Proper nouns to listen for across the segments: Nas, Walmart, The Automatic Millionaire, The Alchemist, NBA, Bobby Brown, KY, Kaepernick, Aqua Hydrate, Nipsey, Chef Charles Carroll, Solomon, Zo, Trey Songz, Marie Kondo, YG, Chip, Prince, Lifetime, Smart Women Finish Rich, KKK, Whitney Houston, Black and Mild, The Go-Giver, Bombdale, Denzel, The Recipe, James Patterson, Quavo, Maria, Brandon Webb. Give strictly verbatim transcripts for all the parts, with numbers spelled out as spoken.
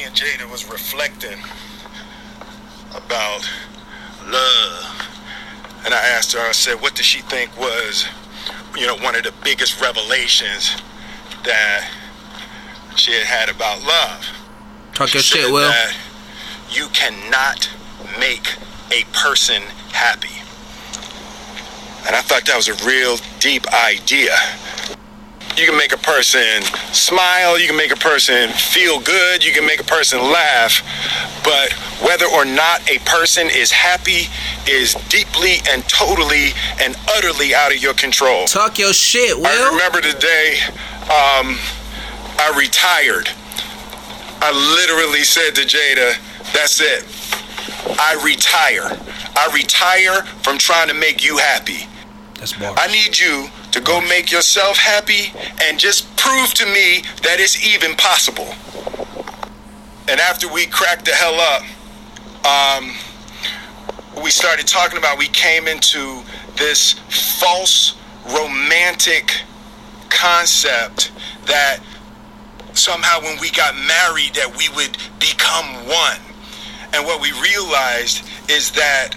me and Jada was reflecting about love, and I asked her, I said, what did she think was, you know, one of the biggest revelations that she had had about love? Talk your shit, Will. That you cannot make a person happy. And I thought that was a real deep idea. You can make a person smile, you can make a person feel good, you can make a person laugh, but whether or not a person is happy is deeply and totally and utterly out of your control. Talk your shit, Will. I remember the day um, I retired. I literally said to Jada, that's it. I retire. I retire from trying to make you happy. That's bars. I need you to go make yourself happy and just prove to me that it's even possible. And after we cracked the hell up, um, we started talking about, we came into this false romantic concept that somehow when we got married that we would become one. And what we realized is that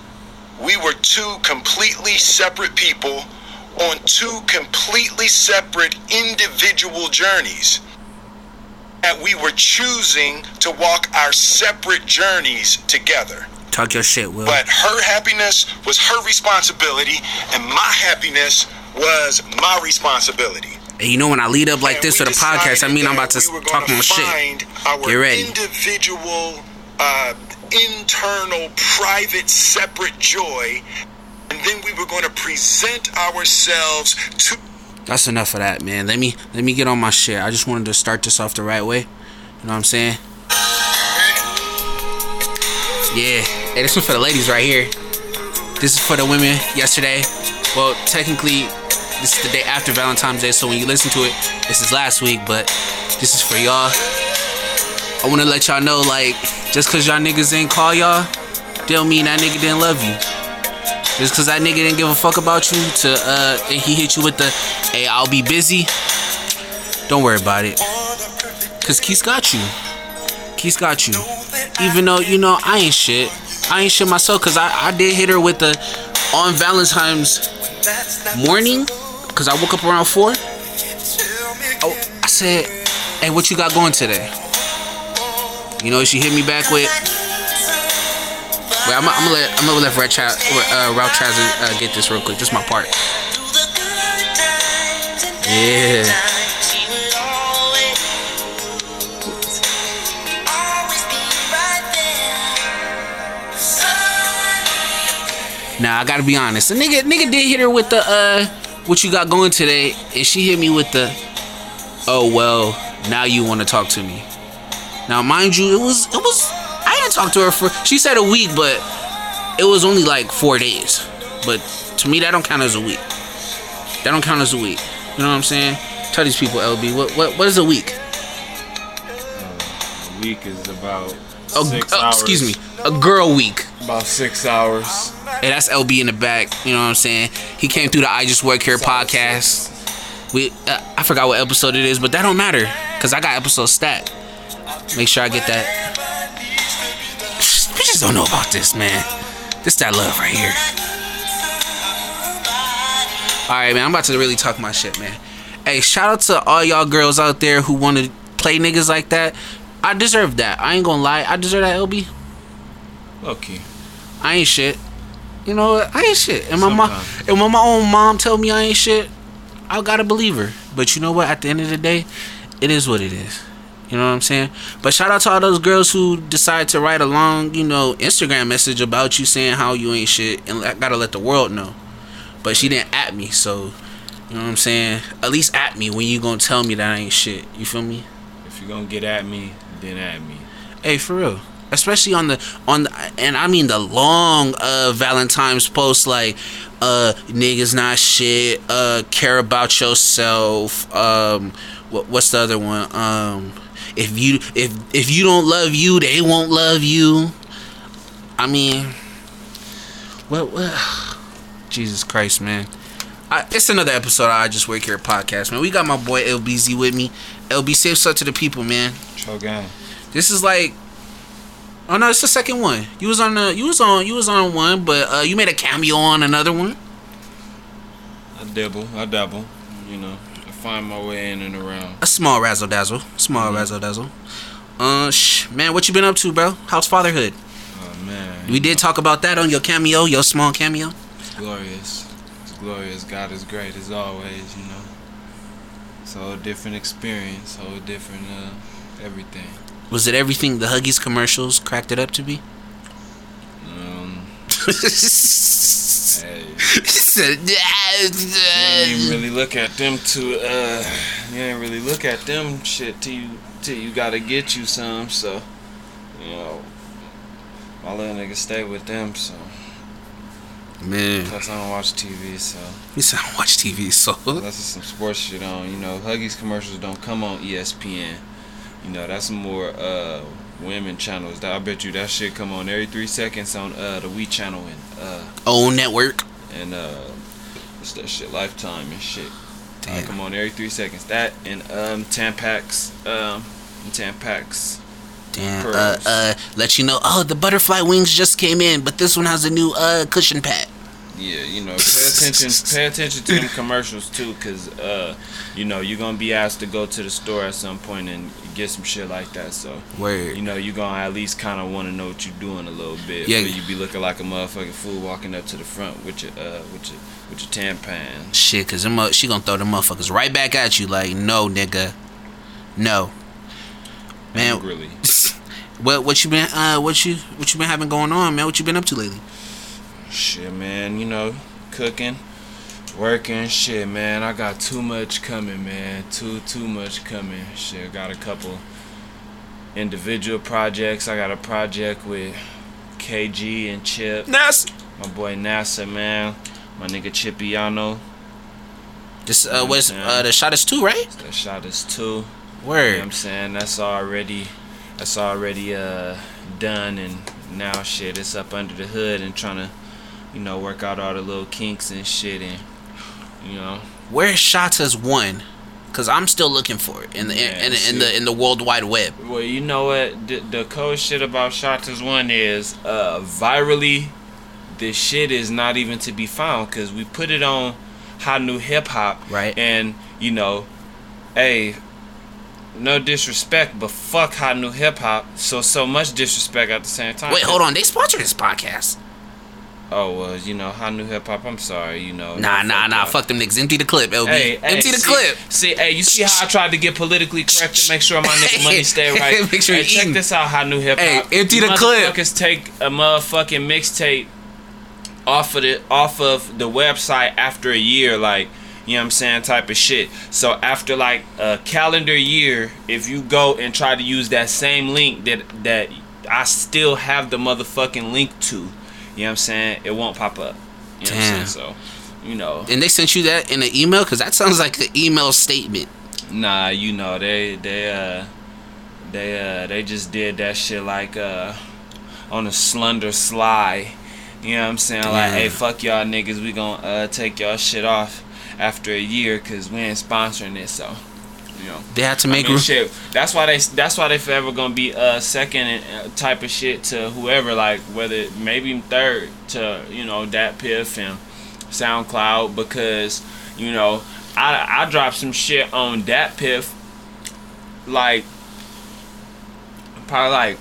we were two completely separate people on two completely separate individual journeys. And we were choosing to walk our separate journeys together. Talk your shit, Will. But her happiness was her responsibility, and my happiness was my responsibility. And you know, when I lead up like and this to the podcast, I mean I'm about to we talk my shit. Get ready. Individual, uh, internal, private, separate joy. And then we were going to present ourselves to... That's enough of that, man. Let me let me get on my shit. I just wanted to start this off the right way. You know what I'm saying? Yeah. Hey, this one's for the ladies right here. This is for the women yesterday. Well, technically, this is the day after Valentine's Day, so when you listen to it, this is last week, but this is for y'all. I want to let y'all know, like, just because y'all niggas didn't call y'all, don't mean that nigga didn't love you. Just cause that nigga didn't give a fuck about you to uh and he hit you with the hey, I'll be busy. Don't worry about it. Cause Keith's got you. Keith's got you. Even though, you know, I ain't shit. I ain't shit myself, cause I, I did hit her with the on Valentine's morning, cause I woke up around four. I, I said, hey, what you got going today? You know, she hit me back with Wait, I'm gonna let I'm gonna let Ralph Chaz, uh, Ralph Chaz uh, get this real quick. Just my part. Yeah. Nah, I gotta be honest. The nigga, nigga did hit her with the uh, what you got going today, and she hit me with the, oh well, now you want to talk to me. Now, mind you, it was it was. Talked to her for, she said a week, but it was only like four days. But to me, that don't count as a week. That don't count as a week. You know what I'm saying? Tell these people, L B, what what what is a week? Uh, a week is about a, six uh, hours. Excuse me, a girl week. About six hours. Hey, that's L B in the back. You know what I'm saying? He came through the I Just Work Here podcast. We uh, I forgot what episode it is, but that don't matter because I got episode stat. Make sure I get that. Bitches don't know about this, man. This that love right here. Alright, man, I'm about to really talk my shit, man. Hey, shout out to all y'all girls out there who want to play niggas like that. I deserve that. I ain't gonna lie. I deserve that, L B. Low-key. I ain't shit. You know what? I ain't shit. And my mom, and when my own mom tell me I ain't shit, I gotta believe her. But you know what? At the end of the day, it is what it is. You know what I'm saying? But shout out to all those girls who decide to write a long, you know, Instagram message about you saying how you ain't shit and I gotta let the world know. But she didn't at me, so you know what I'm saying? At least at me when you gonna tell me that I ain't shit. You feel me? If you gonna get at me, then at me. Hey, for real. Especially on the on the, and I mean the long uh Valentine's post like uh niggas not shit, uh care about yourself, um what, what's the other one? Um If you if if you don't love you, they won't love you. I mean, what? what? Jesus Christ, man! I, it's another episode of I Just Work Here podcast, man. We got my boy L B Z with me. L B, say what's up to the people, man. Show gang. This is like, oh no, it's the second one. You was on the, you was on, you was on one, but uh, you made a cameo on another one. I dabble, I dabble. You know, I find my way in and around. A small razzle dazzle, small mm-hmm. razzle dazzle. Uh, sh- man, what you been up to, bro? How's fatherhood? Oh man, we did talk about that on your cameo, your small cameo. It's glorious, it's glorious. God is great as always, you know. It's a whole different experience, whole different uh, everything. Was it everything the Huggies commercials cracked it up to be? Um. Hey. You didn't really look at them too. Uh, you didn't really look at them shit till you till you gotta get you some. So, you know, my little nigga stay with them. So. Man. Plus I don't watch T V, so. You said I don't watch T V, so. Unless it's some sports shit on, you know. Huggies commercials don't come on E S P N. You know, that's more uh, women channels. I bet you that shit come on every three seconds on uh, the We Channel and uh, O Network and uh, what's that shit? Lifetime and shit. Damn. Uh, come on every three seconds. That and um, Tampax, um, Tampax. Damn. Uh, uh, let you know. Oh, the butterfly wings just came in, but this one has a new uh cushion pad. Yeah, you know, pay attention. Pay attention to them commercials too, cause uh, you know you're gonna be asked to go to the store at some point and get some shit like that. So, word. You know, you're gonna at least kind of want to know what you're doing a little bit. Yeah, you be looking like a motherfucking fool walking up to the front with your uh, with your with your tampon. Shit, cause them, she gonna throw them motherfuckers right back at you. Like, no, nigga, no, man. Really. What what you been uh what you what you been having going on, man? What you been up to lately? Shit, man, you know, cooking, working, shit, man. I got too much coming, man. Too, too much coming. Shit, got a couple individual projects. I got a project with K G and Chip. Nas. My boy NASA, man. My nigga Chipiano. This, uh, you know was, uh, the Shottas two, right? The Shottas two. Word. You know what I'm saying? That's already, that's already, uh, done. And now, shit, it's up under the hood and trying to, you know, work out all the little kinks and shit, and you know. Where's Shottas one? Cause I'm still looking for it in the yeah, in, in, in the in the world wide web. Well, you know what the, the cool shit about Shottas one is, uh, virally, this shit is not even to be found, cause we put it on Hot New Hip Hop, right? And you know, hey, no disrespect, but fuck Hot New Hip Hop. So so much disrespect at the same time. Wait, hold on, they sponsor this podcast. Oh, well, you know, Hot New Hip Hop, I'm sorry, you know. Nah, nah, nah, fuck them niggas. Empty the clip, L B. Hey, Empty hey, the see, clip. See, hey, you see how I tried to get politically correct to make sure my nigga money stay right? Make sure hey, check eating. This out, Hot New Hip Hop. Hey, empty you the clip. Motherfuckers take a motherfucking mixtape off of the, off of the website after a year, like, you know what I'm saying, type of shit. So after, like, a calendar year, if you go and try to use that same link that that I still have the motherfucking link to, you know what I'm saying, it won't pop up. You know Damn. What I'm saying? So, you know. And they sent you that in an email? Because that sounds like an email statement. Nah, you know, they they uh, they uh, they just did that shit like uh, on a slender sly. You know what I'm saying? Damn. Like, hey, fuck y'all niggas. We gonna uh, take y'all shit off after a year because we ain't sponsoring it, so. You know, they had to make I mean, shit. That's why they. That's why they forever gonna be uh second type of shit to whoever, like whether maybe third to, you know, Dat Piff and SoundCloud, because you know I I dropped some shit on Dat Piff like probably like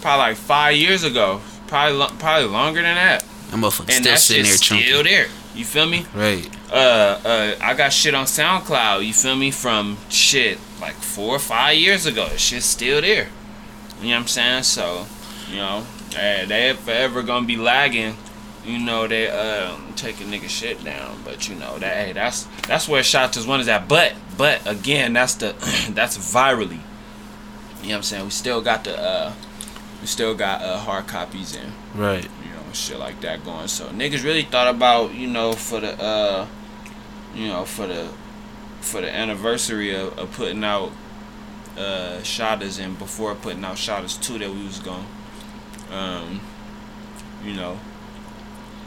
probably like five years ago, probably probably longer than that. I'm a fucking still sitting there, still there. You feel me? Right. Uh, uh, I got shit on SoundCloud. You feel me? From shit like four or five years ago. That shit's still there. You know what I'm saying? So, you know, hey, they forever gonna be lagging. You know, they uh taking nigga shit down. But you know that hey, that's that's where Shottas one is at. But but again, that's the that's virally. You know what I'm saying? We still got the uh, we still got uh, hard copies in. Right. Shit like that going, so niggas really thought about, you know, for the uh you know for the for the anniversary of, of putting out uh Shottas and before putting out Shottas two that we was gonna um you know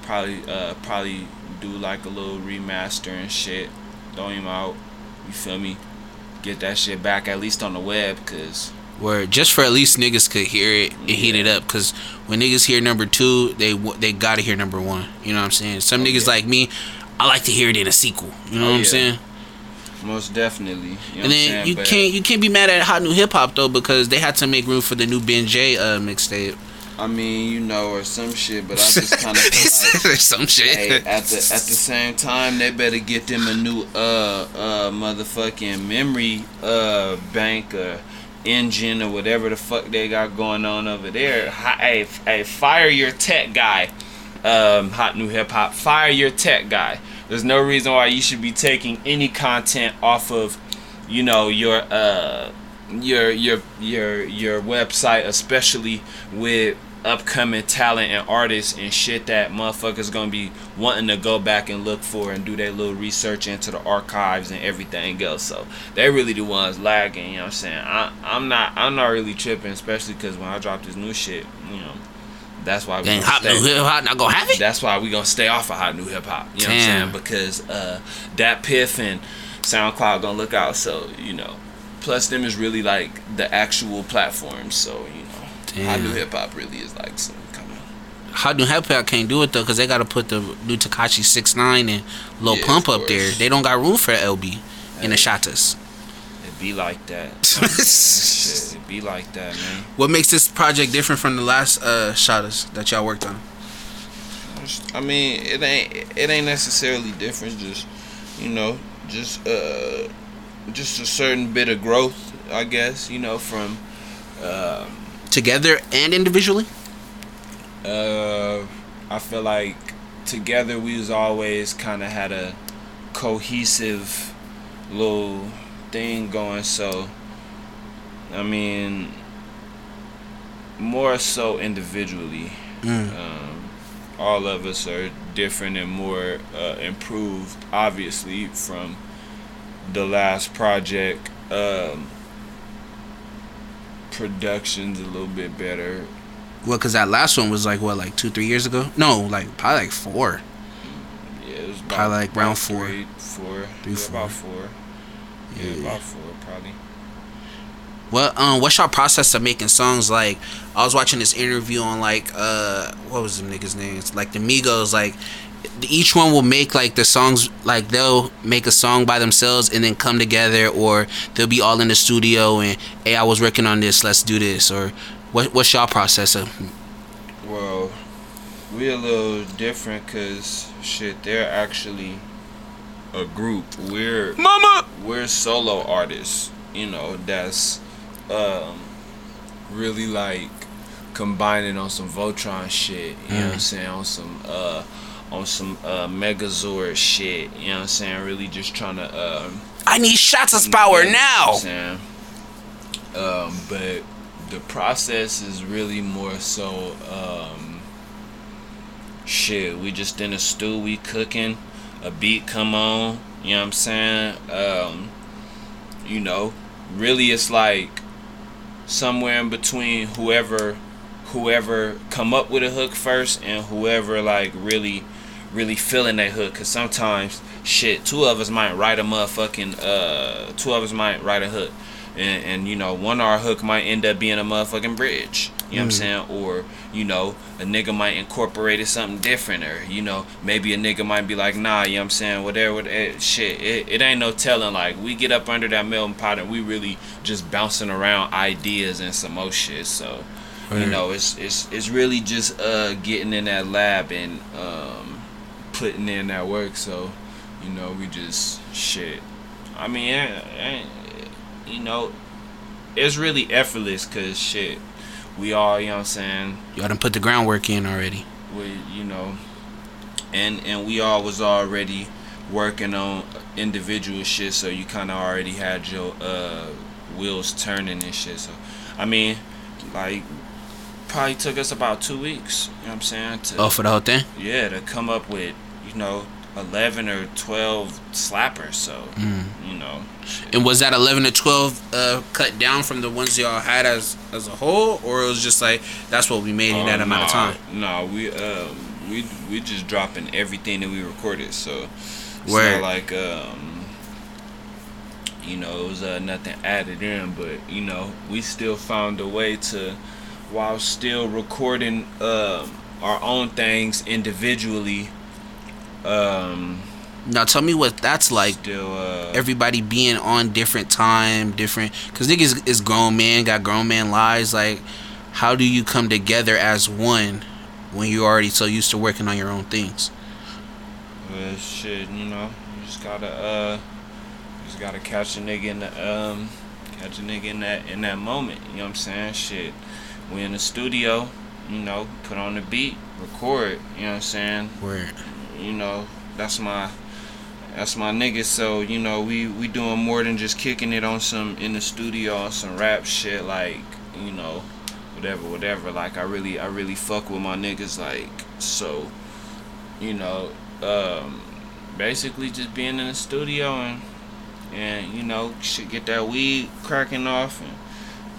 probably uh probably do like a little remaster and shit, throw him out, you feel me, get that shit back at least on the web, cause where just for at least niggas could hear it and yeah. heat it up. Because when niggas hear number two, they they gotta hear number one. You know what I'm saying? Some oh, niggas yeah. like me, I like to hear it in a sequel. You know oh, what I'm yeah. saying? Most definitely. You know and then you but can't you can't be mad at Hot New Hip Hop though, because they had to make room for the new Ben J uh, mixtape. I mean, you know, or some shit, but I just kind of feel like some shit. Hey, at the at the same time, they better get them a new uh uh motherfucking memory uh bank or engine or whatever the fuck they got going on over there. Hey, hey, fire your tech guy. Um, Hot New Hip Hop, fire your tech guy. There's no reason why you should be taking any content off of, you know, your uh your your your your website, especially with upcoming talent and artists and shit that motherfuckers gonna be wanting to go back and look for and do their little research into the archives and everything else. So they really the ones lagging. You know what I'm saying? I I'm not I'm not really tripping, especially because when I drop this new shit, you know. That's why we gonna Hot stay. New Hip Hop not gonna have it. That's why we gonna stay off of Hot New Hip Hop. You know Damn. What I'm saying? Because uh, Dat Piff and SoundCloud gonna look out. So you know, plus them is really like the actual platforms. So you know, Damn. Hot New Hip Hop really is like some kind of Hot New Hip Hop can't do it though because they gotta put the new Tekashi six nine and Lil yeah, Pump up there. They don't got room for L B and hey. The Shottas. Be like that. Oh, man, be like that, man. What makes this project different from the last uh, Shottas that y'all worked on? I mean, it ain't it ain't necessarily different. Just you know, just uh, just a certain bit of growth, I guess. You know, from um, together and individually. Uh, I feel like together we was always kind of had a cohesive little thing going, so I mean more so individually mm. um, all of us are different and more uh, improved obviously from the last project. Um, production's a little bit better. Well, cause that last one was like what, like two three years ago? No, like probably like four. Yeah, it was about probably like round four three, four, three, four. About four. Yeah, about four, probably. Well, um, what's your process of making songs? Like, I was watching this interview on, like, uh, what was the niggas' names? Like, the Migos, like, each one will make, like, the songs, like, they'll make a song by themselves and then come together, or they'll be all in the studio and, hey, I was working on this, let's do this, or what? What's your process of? Well, we're a little different, because, shit, they're actually a group. We're Mama. We're solo artists, you know, that's um, really like combining on some Voltron shit, you mm. know what I'm saying, on some uh, on some uh, Megazord shit, you know what I'm saying, really just trying to um, I need Shottas power now. You know what I'm saying? Um, but the process is really more so um, shit, we just in a stew, we cooking. A beat come on, you know what I'm saying? Um, you know, really it's like somewhere in between whoever whoever come up with a hook first and whoever like really really feeling that hook, cause sometimes shit, two of us might write a motherfucking uh two of us might write a hook and, and you know, one our hook might end up being a motherfucking bridge. You know mm. what I'm saying? Or, you know, a nigga might incorporate it something different. Or, you know, maybe a nigga might be like, nah, you know what I'm saying? Whatever, whatever shit, it, it ain't no telling. Like, we get up under that melting pot and we really just bouncing around ideas and some more shit. So, right. You know, it's it's it's really just uh, getting in that lab and um, putting in that work. So, you know, we just, shit. I mean, it, it, you know, it's really effortless because, shit. We all, you know what I'm saying? Y'all done put the groundwork in already. We, you know, and and we all was already working on individual shit, so you kind of already had your uh, wheels turning and shit. So, I mean, like, probably took us about two weeks, you know what I'm saying? To, oh, for the whole thing? Yeah, to come up with, you know, eleven or twelve slappers, so, mm. you know. Shit. And was that eleven or twelve uh, cut down from the ones y'all had as as a whole, or it was just like, that's what we made in um, that amount nah, of time? No, nah, we uh, we we just dropping everything that we recorded, so it's Word. Not like, um, you know, it was uh, nothing added in, but, you know, we still found a way to, while still recording uh, our own things individually. Um, now tell me what that's like. Still, uh, everybody being on different time, different, because niggas is grown man, got grown man lives. Like, how do you come together as one when you're already so used to working on your own things? Well, shit, you know, you just gotta, uh, you just gotta catch a nigga in the, um, catch a nigga in that in that moment. You know what I'm saying? Shit, we in the studio, you know, put on the beat, record. You know what I'm saying? Word. You know, that's my, that's my nigga. So, you know, we, we doing more than just kicking it on some, in the studio, on some rap shit, like, you know, whatever, whatever. Like, I really, I really fuck with my niggas, like, so, you know, um, basically just being in the studio and, and, you know, shit, get that weed cracking off and,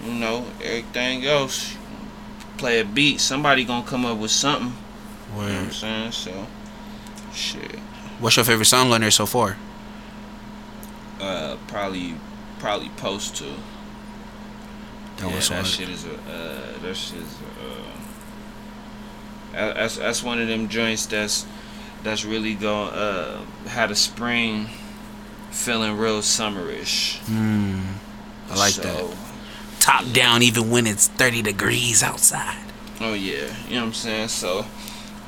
you know, everything else. Play a beat, somebody gonna come up with something. Word. You know what I'm saying? So, shit. What's your favorite song on there so far? Uh, probably, probably Post Two. That yeah, was that shit is a, uh, that shit is a, uh, that's that's one of them joints that's that's really gonna uh had a spring feeling real summerish. Mm, I like so, that. Top down even when it's thirty degrees outside. Oh yeah, you know what I'm saying? So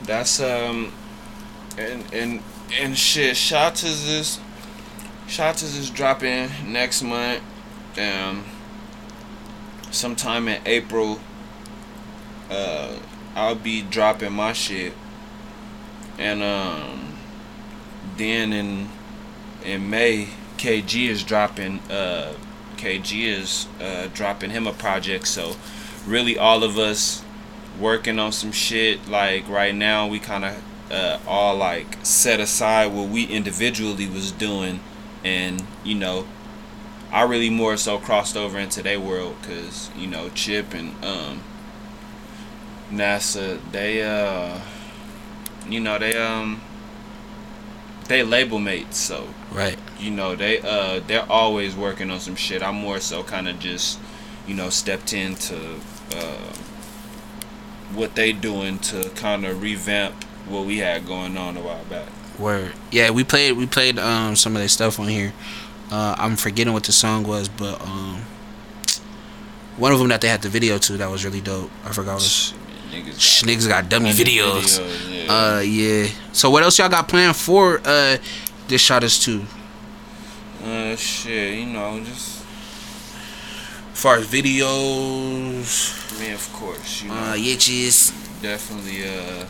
that's um. And and and shit, Shottas is Shottas is dropping next month, um, sometime in April. Uh, I'll be dropping my shit, and um, then in in May, K G is dropping. Uh, K G is uh dropping him a project. So really, all of us working on some shit. Like right now, we kind of. Uh, all like set aside what we individually was doing, and you know, I really more so crossed over into their world, cause you know Chip and um, NASA, they uh, you know they um, they label mates, so right, you know they uh, they're always working on some shit. I'm more so kind of just, you know, stepped into uh, what they doing to kind of revamp what we had going on a while back. Word. Yeah, we played we played um some of their stuff on here. Uh, I'm forgetting what the song was, but um, one of them that they had the video to that was really dope. I forgot. Sh- niggas, got Sh- niggas got dummy videos. videos yeah. Uh, yeah. So what else y'all got planned for uh this Shottas two? Uh, shit, you know, just as far as videos. I mean, of course. You know, uh, yitches. Definitely. Uh.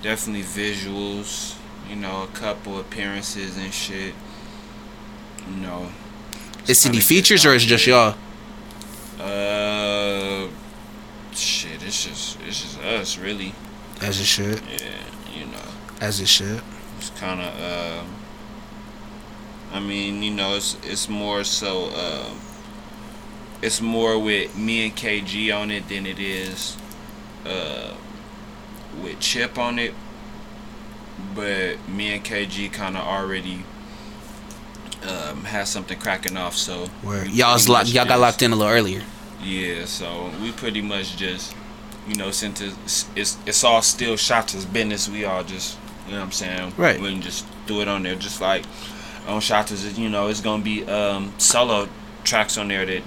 Definitely visuals, you know, a couple appearances and shit. You know, it's any features or it's just y'all? Uh, shit, it's just it's just us really. As it should. Yeah, you know. As it should. It's kind of uh, I mean, you know, it's it's more so uh, it's more with me and K G on it than it is uh. with Chip on it, but me and K G kind of already um, had something cracking off, so y'all's locked, y'all got locked in a little earlier. Yeah, so we pretty much just, you know, since it's it's, it's all still Shottas business, we all just, you know what I'm saying, right? We can just do it on there, just like on Shottas, you know, it's gonna be um, solo tracks on there that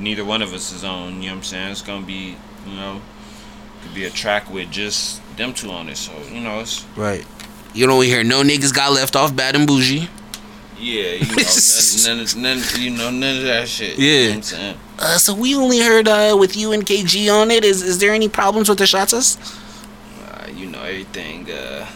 neither one of us is on. You know what I'm saying? It's gonna be, you know, could be a track with just them two on it, so you know it's right. You don't hear no niggas got left off bad and bougie. Yeah, you know none, none, of, none, you know none of that shit. Yeah. You know what I'm saying? Uh, so we only heard uh with you and K G on it. Is is there any problems with the Shottas? Uh, you know everything. Uh,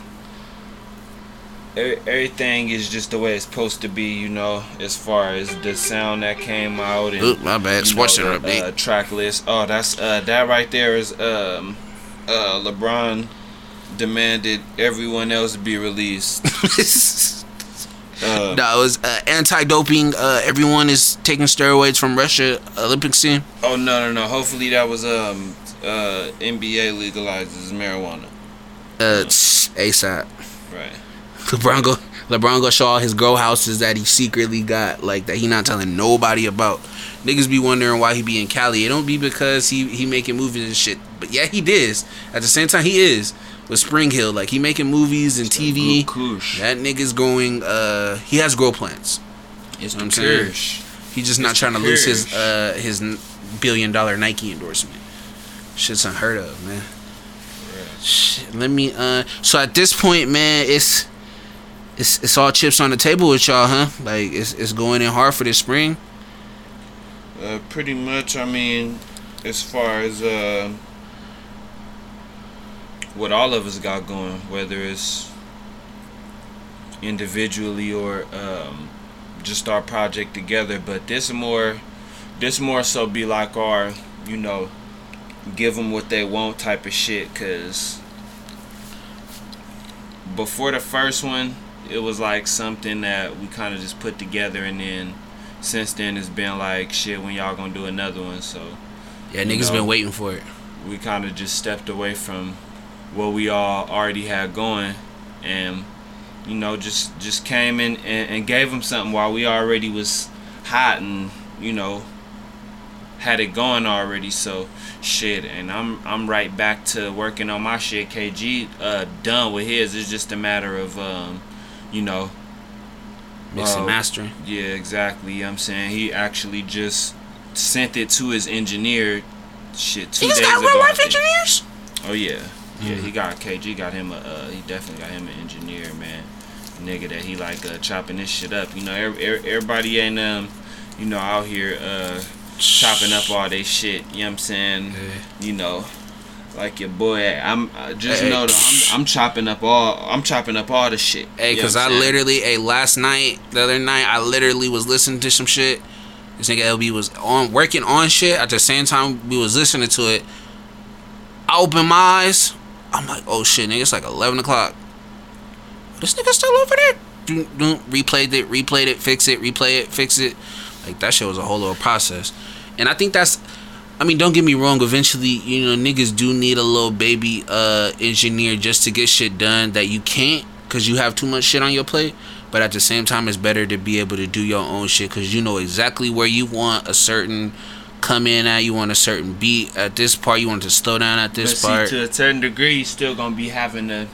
er- everything is just the way it's supposed to be. You know, as far as the sound that came out and Oop, my bad. Swatch it up, babe. Uh, track list. Oh, that's uh, that right there is um. Uh, LeBron demanded everyone else be released. uh, no, it was uh, anti-doping. Uh, everyone is taking steroids from Russia. Olympic scene. Oh no, no, no! Hopefully that was um uh N B A legalizes marijuana. Uh, yeah. ASAP. Right. LeBron go LeBron go show all his grow houses that he secretly got, like, that he not telling nobody about. Niggas be wondering why he be in Cali. It don't be because he, he making movies and shit. But yeah, he is. At the same time, he is. With Spring Hill, like, he making movies and T V. That nigga's going, uh, he has grow plants. It's, you know what I'm saying? He just not it's trying to lose his uh, his billion dollar Nike endorsement. Shit's unheard of, man. Shit, let me, uh, so at this point, man, it's, it's, it's all chips on the table with y'all, huh? Like, it's, it's going in hard for this spring. Uh, pretty much. I mean, as far as, uh, what all of us got going, whether it's individually or, um, just our project together, but this more, this more so be like our, you know, give them what they want type of shit, because before the first one, it was like something that we kind of just put together, and then since then it's been like, shit, when y'all gonna do another one? So yeah, niggas know, been waiting for it. We kind of just stepped away from what we all already had going, and you know, just just came in and, and gave them something while we already was hot and, you know, had it going already. So shit, and I'm I'm right back to working on my shit. K G uh, done with his. It's just a matter of um, you know, mixing uh, mastering. Yeah, exactly. You know what I'm saying? He actually just sent it to his engineer shit two He's days ago. He's got worldwide engineers? Oh yeah. Mm-hmm. Yeah, he got K G got him a uh, he definitely got him an engineer, man. Nigga that he like uh, chopping this shit up. You know, every, every, everybody ain't um, you know, out here uh chopping up all they shit, you know what I'm saying? Yeah. You know, like your boy, I'm I just hey, know that I'm, I'm chopping up all, I'm chopping up all the shit. Hey, cause I saying? literally, hey, last night, the other night, I literally was listening to some shit. This nigga L B was on working on shit at the same time we was listening to it. I opened my eyes, I'm like, oh shit, nigga, it's like eleven o'clock. This nigga still over there. Doom, doom, replayed it, replayed it, fix it, replay it, fix it. Like, that shit was a whole little process. And I think that's, I mean, don't get me wrong, eventually, you know, niggas do need a little baby uh, engineer just to get shit done that you can't, because you have too much shit on your plate. But at the same time, it's better to be able to do your own shit, because you know exactly where you want a certain come in at, you want a certain beat at this part, you want to slow down at this but part. See, to a certain degree, you're still going to be having to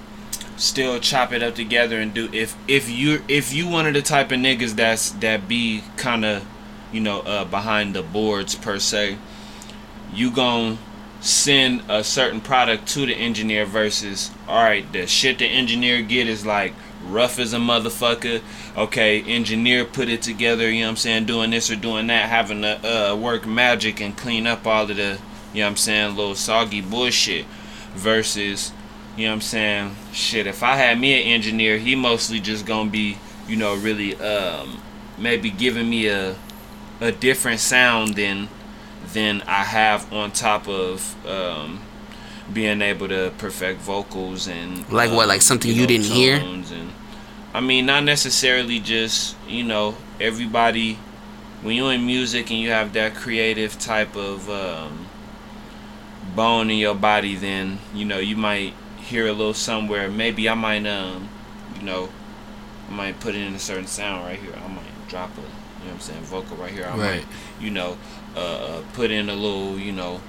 still chop it up together and do, if, if you're, if you one of the type of niggas that's, that be kind of, you know, uh, behind the boards per se, you gon' send a certain product to the engineer versus, alright, the shit the engineer get is like rough as a motherfucker. Okay, engineer put it together, you know what I'm saying, doing this or doing that, having to uh, work magic and clean up all of the, you know what I'm saying, little soggy bullshit versus, you know what I'm saying, shit, if I had me an engineer, he mostly just gonna be, you know, really um, maybe giving me a a different sound than than I have, on top of um, being able to perfect vocals and like um, what, like something you, you know, didn't hear. And, I mean, not necessarily just, you know, everybody, when you're in music and you have that creative type of um, bone in your body, then you know you might hear a little somewhere. Maybe I might um you know I might put in a certain sound right here. I might drop a, you know what I'm saying, vocal right here. I right. might, you know, uh, put in a little, you know,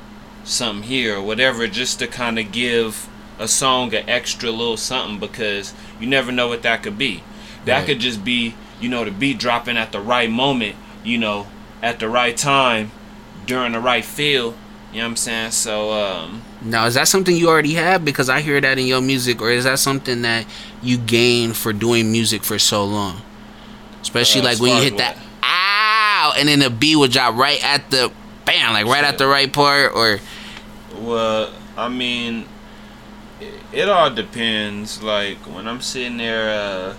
something here or whatever, just to kind of give a song an extra little something, because you never know what that could be. That right. could just be, you know, the beat dropping at the right moment, you know, at the right time, during the right feel, you know what I'm saying? So, um... Now, is that something you already have? Because I hear that in your music, or is that something that you gain for doing music for so long? Especially, uh, like, when you hit that... and then the B would drop right at the bam, like right at the right part, or well, I mean, it, it all depends. Like when I'm sitting there,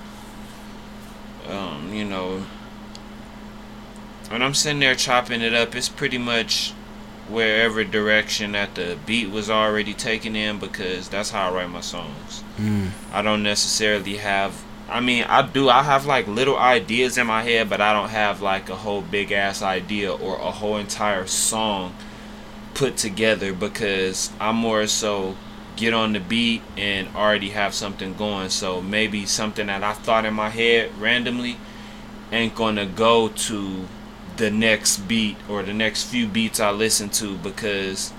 uh, um, you know, when I'm sitting there chopping it up, it's pretty much wherever direction that the beat was already taken in, because that's how I write my songs. Mm. I don't necessarily have. I mean, I do. I have, like, little ideas in my head, but I don't have, like, a whole big-ass idea or a whole entire song put together, because I'm more so get on the beat and already have something going. So maybe something that I thought in my head randomly ain't gonna go to the next beat or the next few beats I listen to, because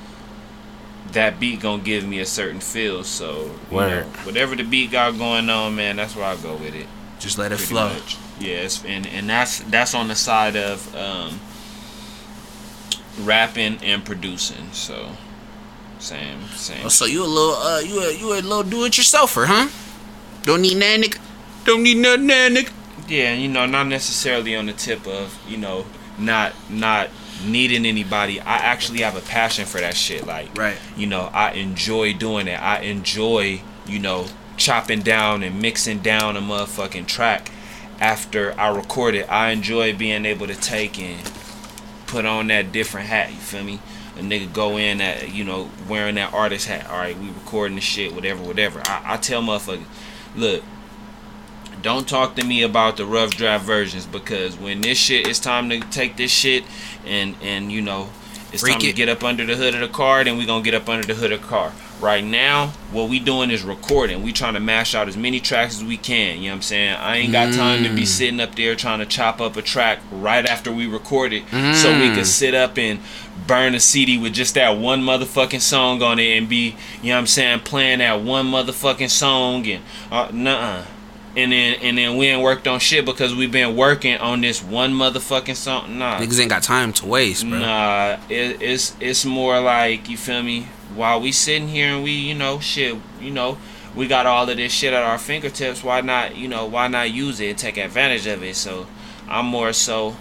that beat gonna give me a certain feel. So you know, whatever the beat got going on, man, that's where I go with it. Just let it flow. Much. Yes, and and that's that's on the side of um, rapping and producing. So same, same. Oh, so you a little, uh, you a you a little do-it-yourselfer, huh? Don't need nothing, nigga. Don't need nothing, nigga. Yeah, you know, not necessarily on the tip of, you know, not not needing anybody. I actually have a passion for that shit. Like, right. You know, I enjoy doing it. I enjoy, you know, chopping down and mixing down a motherfucking track after I record it. I enjoy being able to take and put on that different hat, you feel me? A nigga go in at, you know, wearing that artist hat. All right, we recording the shit, whatever, whatever. I, I tell motherfuckers, look, don't talk to me about the rough draft versions, because when this shit, it's time to take this shit and, and you know, it's Freak time it. to get up under the hood of the car, then we gonna get up under the hood of the car. Right now, what we doing is recording. We trying to mash out as many tracks as we can, you know what I'm saying? I ain't got mm. time to be sitting up there trying to chop up a track right after we record it mm. so we can sit up and burn a C D with just that one motherfucking song on it and be, you know what I'm saying, playing that one motherfucking song and, uh, nuh-uh. And then and then we ain't worked on shit because we been working on this one motherfucking song. Nah, niggas ain't got time to waste, bro. Nah, it, it's it's more like, you feel me, while we sitting here and we, you know, shit, you know, we got all of this shit at our fingertips. Why not, you know, why not use it and take advantage of it? So I'm more so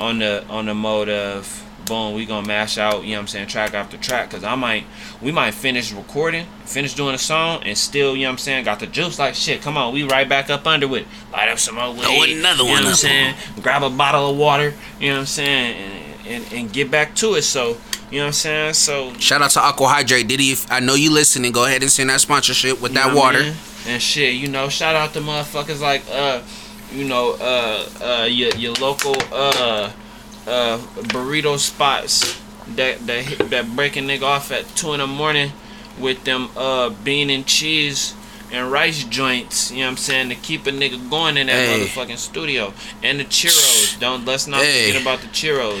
on the on the mode of, boom, we gonna mash out, you know what I'm saying, track after track, because I might, we might finish recording, finish doing a song, and still, you know what I'm saying, got the juice like, shit, come on, we right back up under with it, light up some more weed, throw another one, you know what I'm saying, grab a bottle of water, you know what I'm saying, and, and, and get back to it, so, you know what I'm saying, so. Shout out to Aqua Hydrate, Diddy, if I know you listening, go ahead and send that sponsorship with that water. I mean? And shit, you know, shout out to motherfuckers like, uh, you know, uh, uh, your, your local, uh, Uh, burrito spots that that that break a nigga off at two in the morning with them uh bean and cheese and rice joints, you know what I'm saying, to keep a nigga going in that hey. motherfucking studio. And the churros, don't let's not hey. forget about the churros. You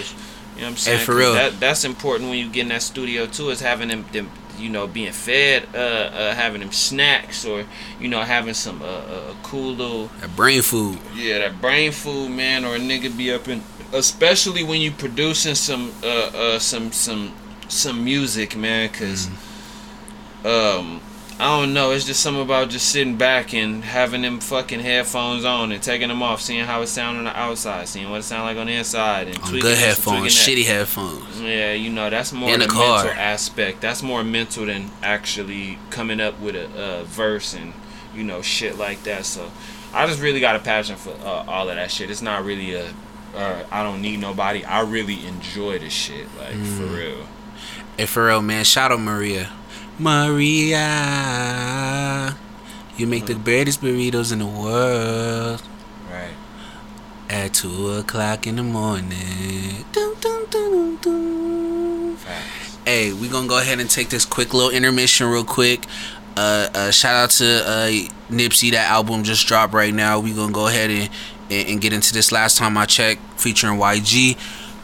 know what I'm saying? Hey, for real. That that's important when you get in that studio too, is having them, them you know, being fed, uh, uh, having them snacks, or you know, having some uh, uh cool little that brain food. Yeah, that brain food, man. Or a nigga be up in. Especially when you producing some uh, uh, some some some music, man, because mm. um, I don't know, it's just something about just sitting back and having them fucking headphones on and taking them off, seeing how it sound on the outside, seeing what it sound like on the inside, and tweaking good headphones, shitty headphones. Yeah, you know, that's more the mental aspect. That's more mental than actually coming up with a, a verse and you know shit like that. So I just really got a passion for uh, all of that shit. It's not really a Uh, I don't need nobody. I really enjoy this shit, like mm. for real. Hey, for real, man. Shout out Maria. Maria, you make mm. the greatest burritos in the world. Right. At two o'clock in the morning. Dun, dun, dun, dun, dun. Facts. Hey, we gonna go ahead and take this quick little intermission real quick. Uh, uh shout out to uh Nipsey. That album just dropped right now. We gonna go ahead and. And get into this last time I checked, featuring Y G,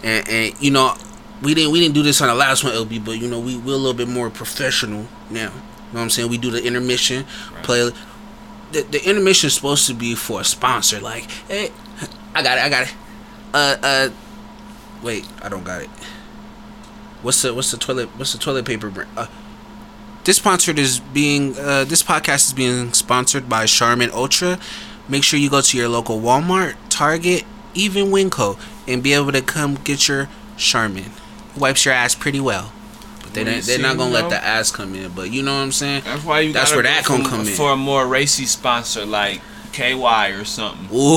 and, and you know we didn't we didn't do this on the last one, L B, but you know we we're a little bit more professional now. You know what I'm saying? We do the intermission, right. play. The, the intermission is supposed to be for a sponsor. Like, hey, I got it, I got it. Uh, uh, wait, I don't got it. What's the what's the toilet what's the toilet paper brand? Uh, this sponsored is being uh this podcast is being sponsored by Charmin Ultra. Make sure you go to your local Walmart, Target, even Winco, and be able to come get your Charmin. Wipes your ass pretty well, but they they're not gonna let the ass come in. But you know what I'm saying? That's why you. That's where that gonna come in for a more racy sponsor like K Y or something. Ooh, you know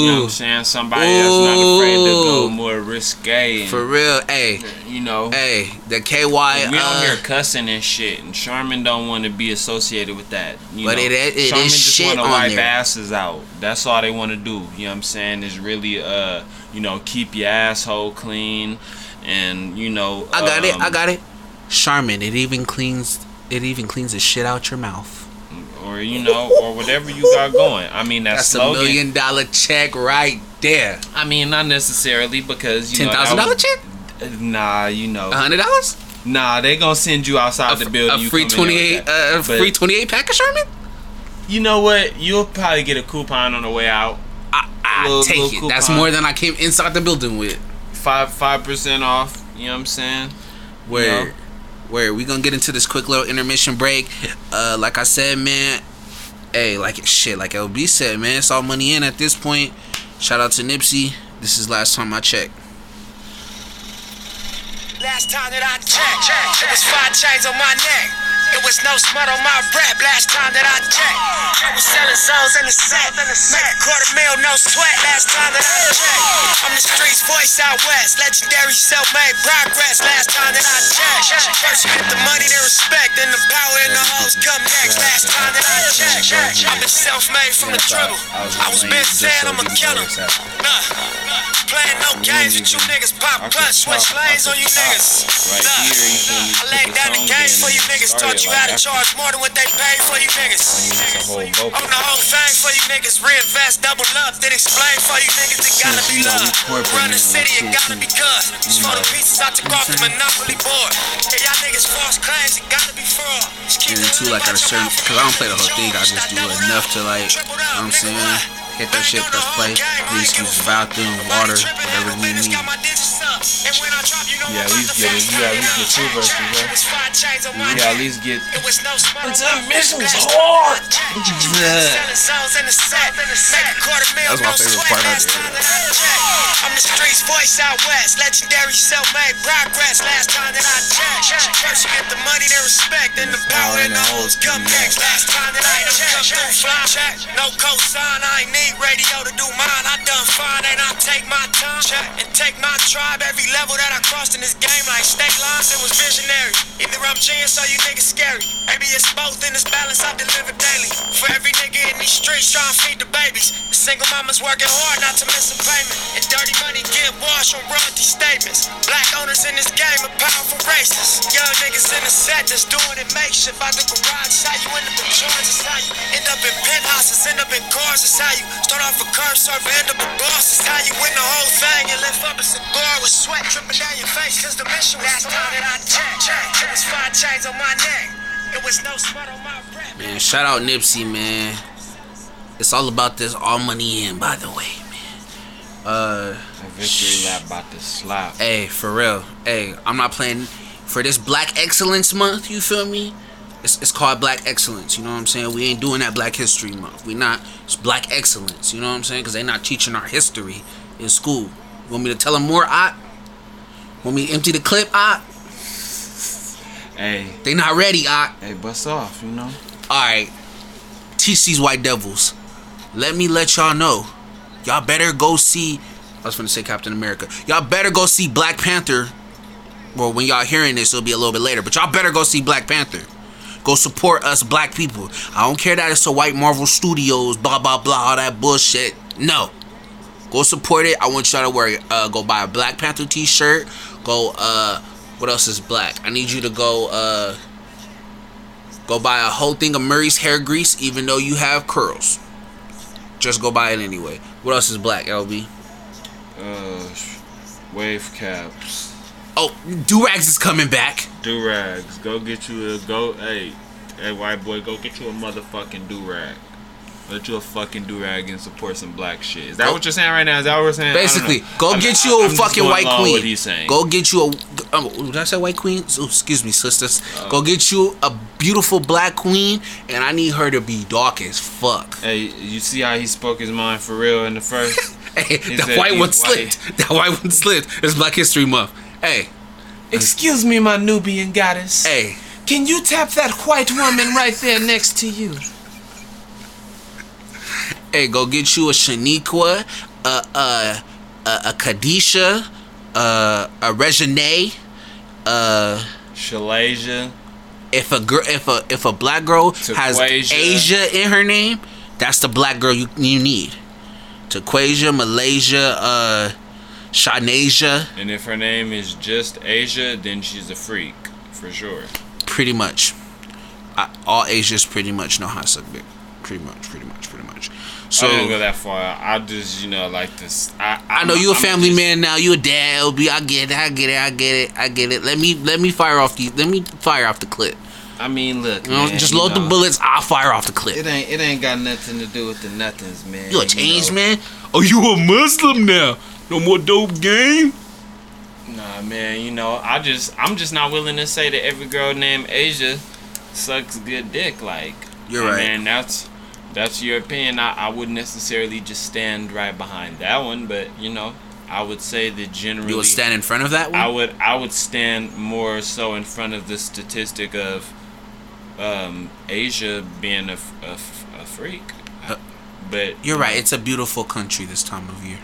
what I'm saying? Somebody that's not afraid to go more risque. And, for real, hey, you know, hey, the K Y. We don't uh, hear cussing and shit, and Charmin don't want to be associated with that. You but know, it, it, it Charmin is just want to wipe there. Asses out. That's all they want to do. You know what I'm saying? Is really, uh, you know, keep your asshole clean, and you know, I got um, it. I got it. Charmin. It even cleans it even cleans the shit out your mouth. Or, you know, or whatever you got going. I mean, that that's slogan, a million dollar check right there. I mean, not necessarily because, you ten know. ten thousand dollars check? Nah, you know. one hundred dollars? Nah, they going to send you outside a, the building. A you free twenty-eight uh, a free twenty-eight pack of Sherman? You know what? You'll probably get a coupon on the way out. I, I little, take little it. Coupon. That's more than I came inside the building with. Five, five percent off. You know what I'm saying? Where... You know? Where we gonna get into this quick little intermission break. Uh, like I said, man. Hey, like shit, like L B said, man. It's all money in at this point. Shout out to Nipsey. This is last time I checked. Last time that I checked, checked, it was five chains on my neck. It was no smut on my rap. Last time that I checked, I was selling zones in the set. Make a quarter mil, no sweat. Last time that I checked, I'm the streets voice out west. Legendary self-made progress. Last time that I checked, first you get the money, then respect, then the power and the hoes come next. Last time that I checked, I've been self-made from the trouble. I was been saying I'm a killer. Nah, playing no games with you niggas. Pop punch, switch lanes on you niggas. Right here, you feel me? I laid down the game for you niggas. Taught you how to charge more than what they paid for you niggas. I'm the whole thing for you niggas. Reinvest, double up, then explain for you niggas. It gotta be love. Run the city, it gotta be cut. Just for the pieces I took off the monopoly board. Hey, y'all niggas false claims, it gotta be fraud. Season two, like, I certain, cause I don't play the whole thing. I just do enough to, like, you know what I'm saying? Hit that shit, press play. Please use the bathroom, water, whatever you need. Yeah, you gotta at least get two verses, bro. You gotta at least get. It's a mission, it's hard! That's my favorite part of it. I'm the streets voice out west. Legendary self-made progress. Last time that I checked, first you get the money, then respect, then the power and the hoes come next. Last time that I checked, no cosign, I ain't need radio to do mine. I done fine and I take my time and take my tribe. Every level that I crossed in this game, like state lines, it was visionary. Either I'm genius or you niggas scary. Maybe it's both in this balance I deliver daily. For every nigga in these streets trying to feed the babies. The single mama's working hard not to miss a payment. And dirty money get washed on royalty statements. Black owners in this game are powerful racists. Young niggas in the set just doing it makeshift. Out the garage, it's how you end up in Georgia, it's how you end up in penthouses, end up in cars, it's how you start off a curb server, end up a boss, it's how you win the whole thing and lift up a cigar with sweat tripping down your face, cause the mission was last time that I checked, checked, it was five chains on my neck, it was no sweat on my breath. Man, shout out Nipsey, man. It's all about this all money in, by the way, man. Uh, a victory lap about to slap. Hey, for real. Hey, I'm not playing for this Black Excellence Month, you feel me? It's, it's called Black Excellence, you know what I'm saying? We ain't doing that Black History Month. We not. It's Black Excellence, you know what I'm saying? Because they not teaching our history in school. You want me to tell them more, I? Want me to empty the clip, I? Hey. They not ready, I. Hey, bust off, you know? All right. T C's White Devils. Let me let y'all know. Y'all better go see... I was going to say Captain America. Y'all better go see Black Panther. Well, when y'all hearing this, it'll be a little bit later. But y'all better go see Black Panther. Go support us black people. I don't care that it's a white Marvel Studios, blah, blah, blah, all that bullshit. No. Go support it. I want y'all to wear it. Uh, go buy a Black Panther t-shirt. Go, uh, what else is black? I need you to go, uh, go buy a whole thing of Murray's hair grease, even though you have curls. Just go buy it anyway. What else is black, L B? Uh, wave caps. Oh, do-rags is coming back. Do-rags. Go get you a... Go... Hey, hey, white boy, go get you a motherfucking do-rag. Let you a fucking do-rag and support some black shit. Is that go, what you're saying right now? Is that what we're saying? Basically, go I'm, get you a I'm fucking white queen. What he's saying. Go get you a... Um, did I say white queen? Oh, excuse me, sisters. Uh, go get you a beautiful black queen, and I need her to be dark as fuck. Hey, you see how he spoke his mind for real in the first? Hey, that white one slipped. White. That white one slipped. It's Black History Month. Hey, excuse me, my Nubian goddess. Hey, can you tap that white woman right there next to you? Hey, go get you a Shaniqua, a a a, a Khadisha, a a Regine, a Shalasia. If a girl, if a if a black girl Tequasia. Has Asia in her name, that's the black girl you you need. Tequasia, Malaysia, uh. Shanasia. And if her name is just Asia, then she's a freak, for sure. Pretty much. I, all Asians pretty much know how to suck dick. Pretty much, pretty much, pretty much. So I didn't go that far. I just, you know, like this. I I, I know you're a family just, man now. You're a dad, L B. I get it. I get it. I get it. I get it. Let me let me fire off the let me fire off the clip. I mean, look, you know, man, just load you know, the bullets. I'll fire off the clip. It ain't it ain't got nothing to do with the nothings, man. You a changed you know? man? Oh, you a Muslim now? No more dope game. Nah, man. You know, I just I'm just not willing to say that every girl named Asia sucks good dick. Like you're right, man. That's That's your opinion. I, I wouldn't necessarily just stand right behind that one, but you know, I would say that generally you would stand in front of that one. I would I would stand more so in front of the statistic of um, Asia being a, a, a freak. Uh, but you're right. It's a beautiful country this time of year.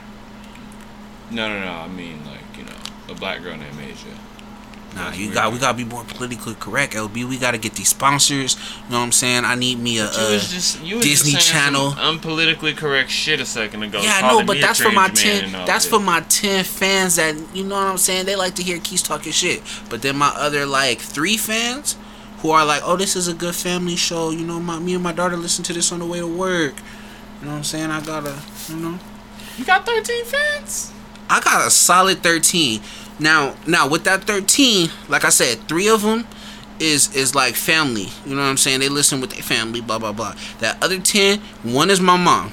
No, no, no. I mean, like you know, a black girl named Asia. Nah, you got we gotta be more politically correct, L B. We gotta get these sponsors. You know what I'm saying? I need me a, a just, Disney Channel. Unpolitically correct shit a second ago. Yeah, I know, but that's for my ten. That's for my ten fans that you know what I'm saying. They like to hear Keys talking shit. But then my other like three fans who are like, oh, this is a good family show. You know, my me and my daughter listen to this on the way to work. You know what I'm saying? I gotta, you know. You got thirteen fans. I got a solid thirteen. Now, now with that thirteen, like I said, three of them is is like family. You know what I'm saying? They listen with their family, blah, blah, blah. That other ten, one is my mom.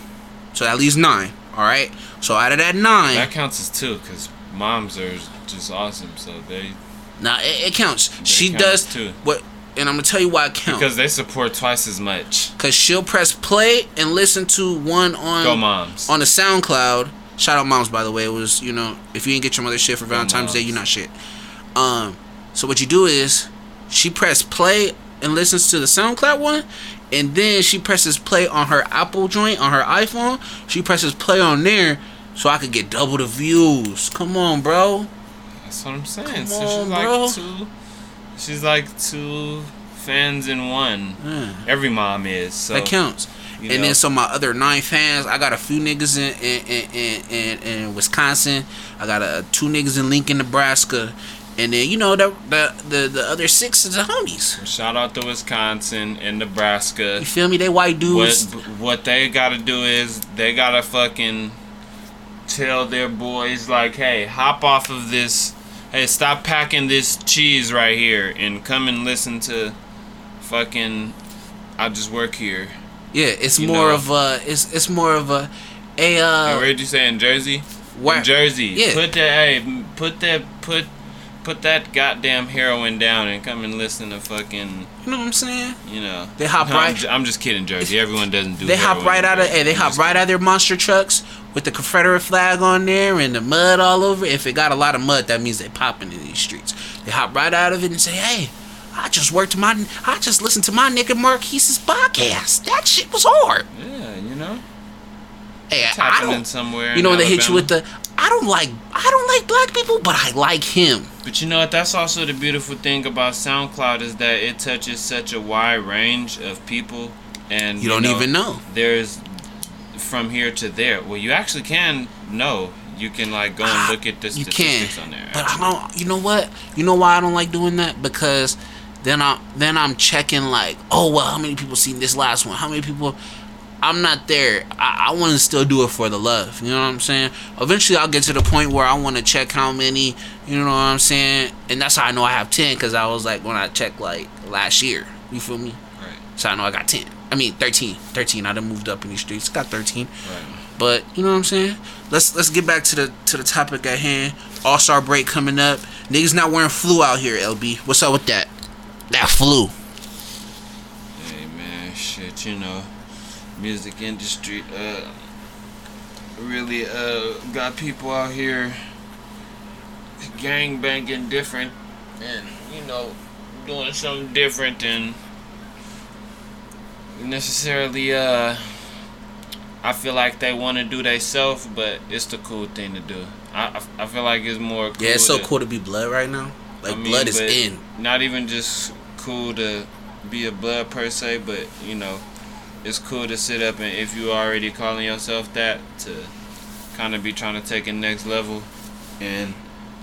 So that leaves nine, all right? So out of that nine... That counts as two because moms are just awesome, so they... Nah, it, it counts. She count does... Too. What, and I'm going to tell you why it counts. Because they support twice as much. Because she'll press play and listen to one on... Go Moms. On the SoundCloud... Shout out moms, by the way. It was, you know, if you didn't get your mother shit for Valentine's Day, you're not shit. Um, so what you do is she press play and listens to the SoundCloud one, and then she presses play on her Apple joint, on her iPhone. She presses play on there so I could get double the views. Come on, bro. That's what I'm saying. Come so on, she's like bro. two she's like two fans in one. Yeah. Every mom is. So that counts. You and know. Then so my other nine fans, I got a few niggas in in, in, in, in, in Wisconsin. I got a, two niggas in Lincoln, Nebraska, and then you know the the the, the other six is the homies. Well, shout out to Wisconsin and Nebraska. You feel me? They white dudes. What, what they gotta do is they gotta fucking tell their boys like, hey, hop off of this. Hey, stop packing this cheese right here and come and listen to fucking. I just work here. Yeah, it's you more know. of a it's it's more of a a. Uh, hey, where did you say in Jersey? Where, in Jersey, yeah. Put that hey, put that put put that goddamn heroin down and come and listen to fucking. You know what I'm saying? You know they hop no, right. I'm, I'm just kidding, Jersey. Everyone doesn't do. They hop right out of hey, they I'm hop right kidding. out of their monster trucks with the Confederate flag on there and the mud all over. If it got a lot of mud, that means they popping in these streets. They hop right out of it and say, hey. I just worked my, I just listened to my nigga Marquise's podcast. That shit was hard. Yeah, you know. Hey, I don't. Somewhere you know, they hit you with the. I don't like. I don't like black people, but I like him. But you know what? That's also the beautiful thing about SoundCloud is that it touches such a wide range of people, and you, you don't know, even know. There's from here to there. Well, you actually can know. You can like go and I, look at the statistics can, on there. Actually. But I don't. You know what? You know why I don't like doing that? Because. Then I then I'm checking like, oh well, how many people seen this last one? How many people? I'm not there. I, I want to still do it for the love. You know what I'm saying? Eventually, I'll get to the point where I want to check how many. You know what I'm saying? And that's how I know I have ten because I was like when I checked like last year. You feel me? Right. So I know I got ten. I mean thirteen. Thirteen. I done moved up in these streets. Got thirteen. Right. But you know what I'm saying? Let's let's get back to the to the topic at hand. All Star break coming up. Niggas not wearing flu out here. L B, what's up with that? That flu. Hey man, shit, you know, music industry uh, really uh, got people out here gangbanging different and, you know, doing something different and necessarily, uh, I feel like they want to do they self, but it's the cool thing to do. I, I feel like it's more cool. Yeah, it's so to, cool to be blood right now. Like, I mean, blood is in. Not even just... cool to be a blood per se, but you know, it's cool to sit up and if you already calling yourself that, to kind of be trying to take a next level and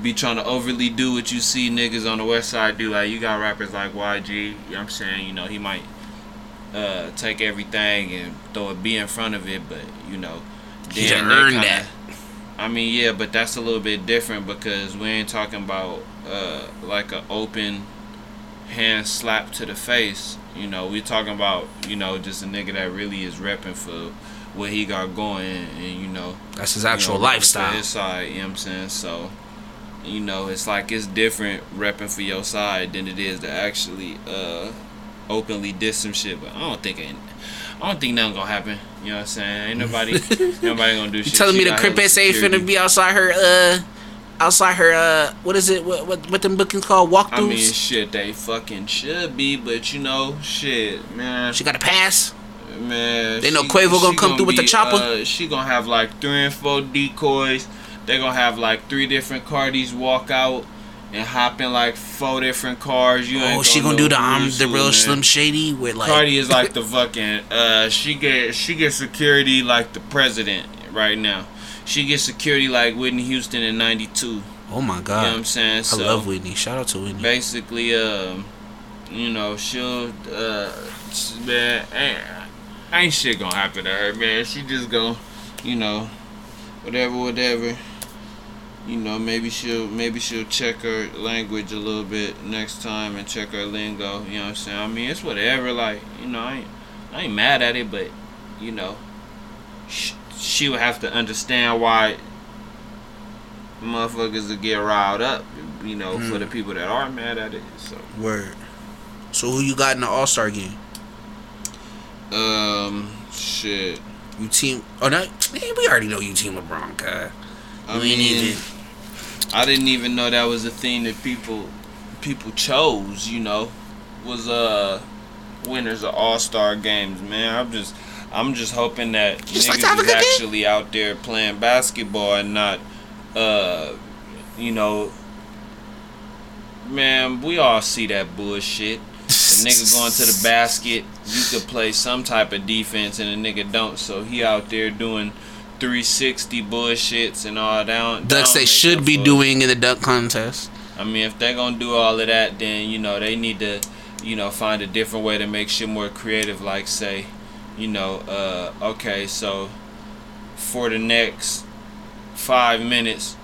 be trying to overly do what you see niggas on the west side do. Like, you got rappers like Y G, you know what I'm saying? You know, he might uh, take everything and throw a B in front of it, but, you know. He done earned kinda, that. I mean, yeah, but that's a little bit different because we ain't talking about, uh, like, an open hand slap to the face. You know, we talking about, you know, just a nigga that really is repping for what he got going and, and you know. That's his actual you know, lifestyle. His side, you know what I'm saying? So, you know, it's like it's different repping for your side than it is to actually uh, openly diss some shit. But I don't think it, I don't think nothing gonna happen. You know what I'm saying? Ain't nobody nobody gonna do shit. You telling she me the Crippin' ain't finna be outside her uh outside her uh what is it what what, what them bookings called walkthroughs? I mean shit they fucking should be, but you know shit, man. She got a pass. Man, they know she, Quavo gonna come gonna through be, with the chopper. Uh, she gonna have like three and four decoys. They gonna have like three different Cardis walk out and hop in like four different cars. You oh, ain't she gonna, gonna do the um, the real man. Slim Shady with like Cardi is like the fucking uh she get she gets security like the president right now. She gets security like Whitney Houston in ninety-two. Oh my god! You know what I'm saying? I so love Whitney. Shout out to Whitney. Basically, um, you know she'll uh man. Ain't, Ain't shit gonna happen to her, man. She just gonna, you know, whatever, whatever. You know, maybe she'll maybe she'll check her language a little bit next time and check her lingo. You know what I'm saying? I mean, it's whatever. Like, you know, I ain't, I ain't mad at it, but you know, sh- she would have to understand why motherfuckers would get riled up. You know, mm. for the people that are mad at it. So word. So who you got in the All-Star game? Um, shit. You team? Oh no, man, we already know you team LeBron, guy. I mean, even, I didn't even know that was a thing that people people chose. You know, was uh winners of All Star games, man. I'm just I'm just hoping that just niggas like is actually game? Out there playing basketball and not uh you know, man. We all see that bullshit. A nigga going to the basket, you could play some type of defense, and a nigga don't. So he out there doing three sixty bullshits and all that. Ducks they should be doing in the dunk contest. I mean, if they're going to do all of that, then, you know, they need to, you know, find a different way to make shit more creative. Like, say, you know, uh, okay, so for the next five minutes,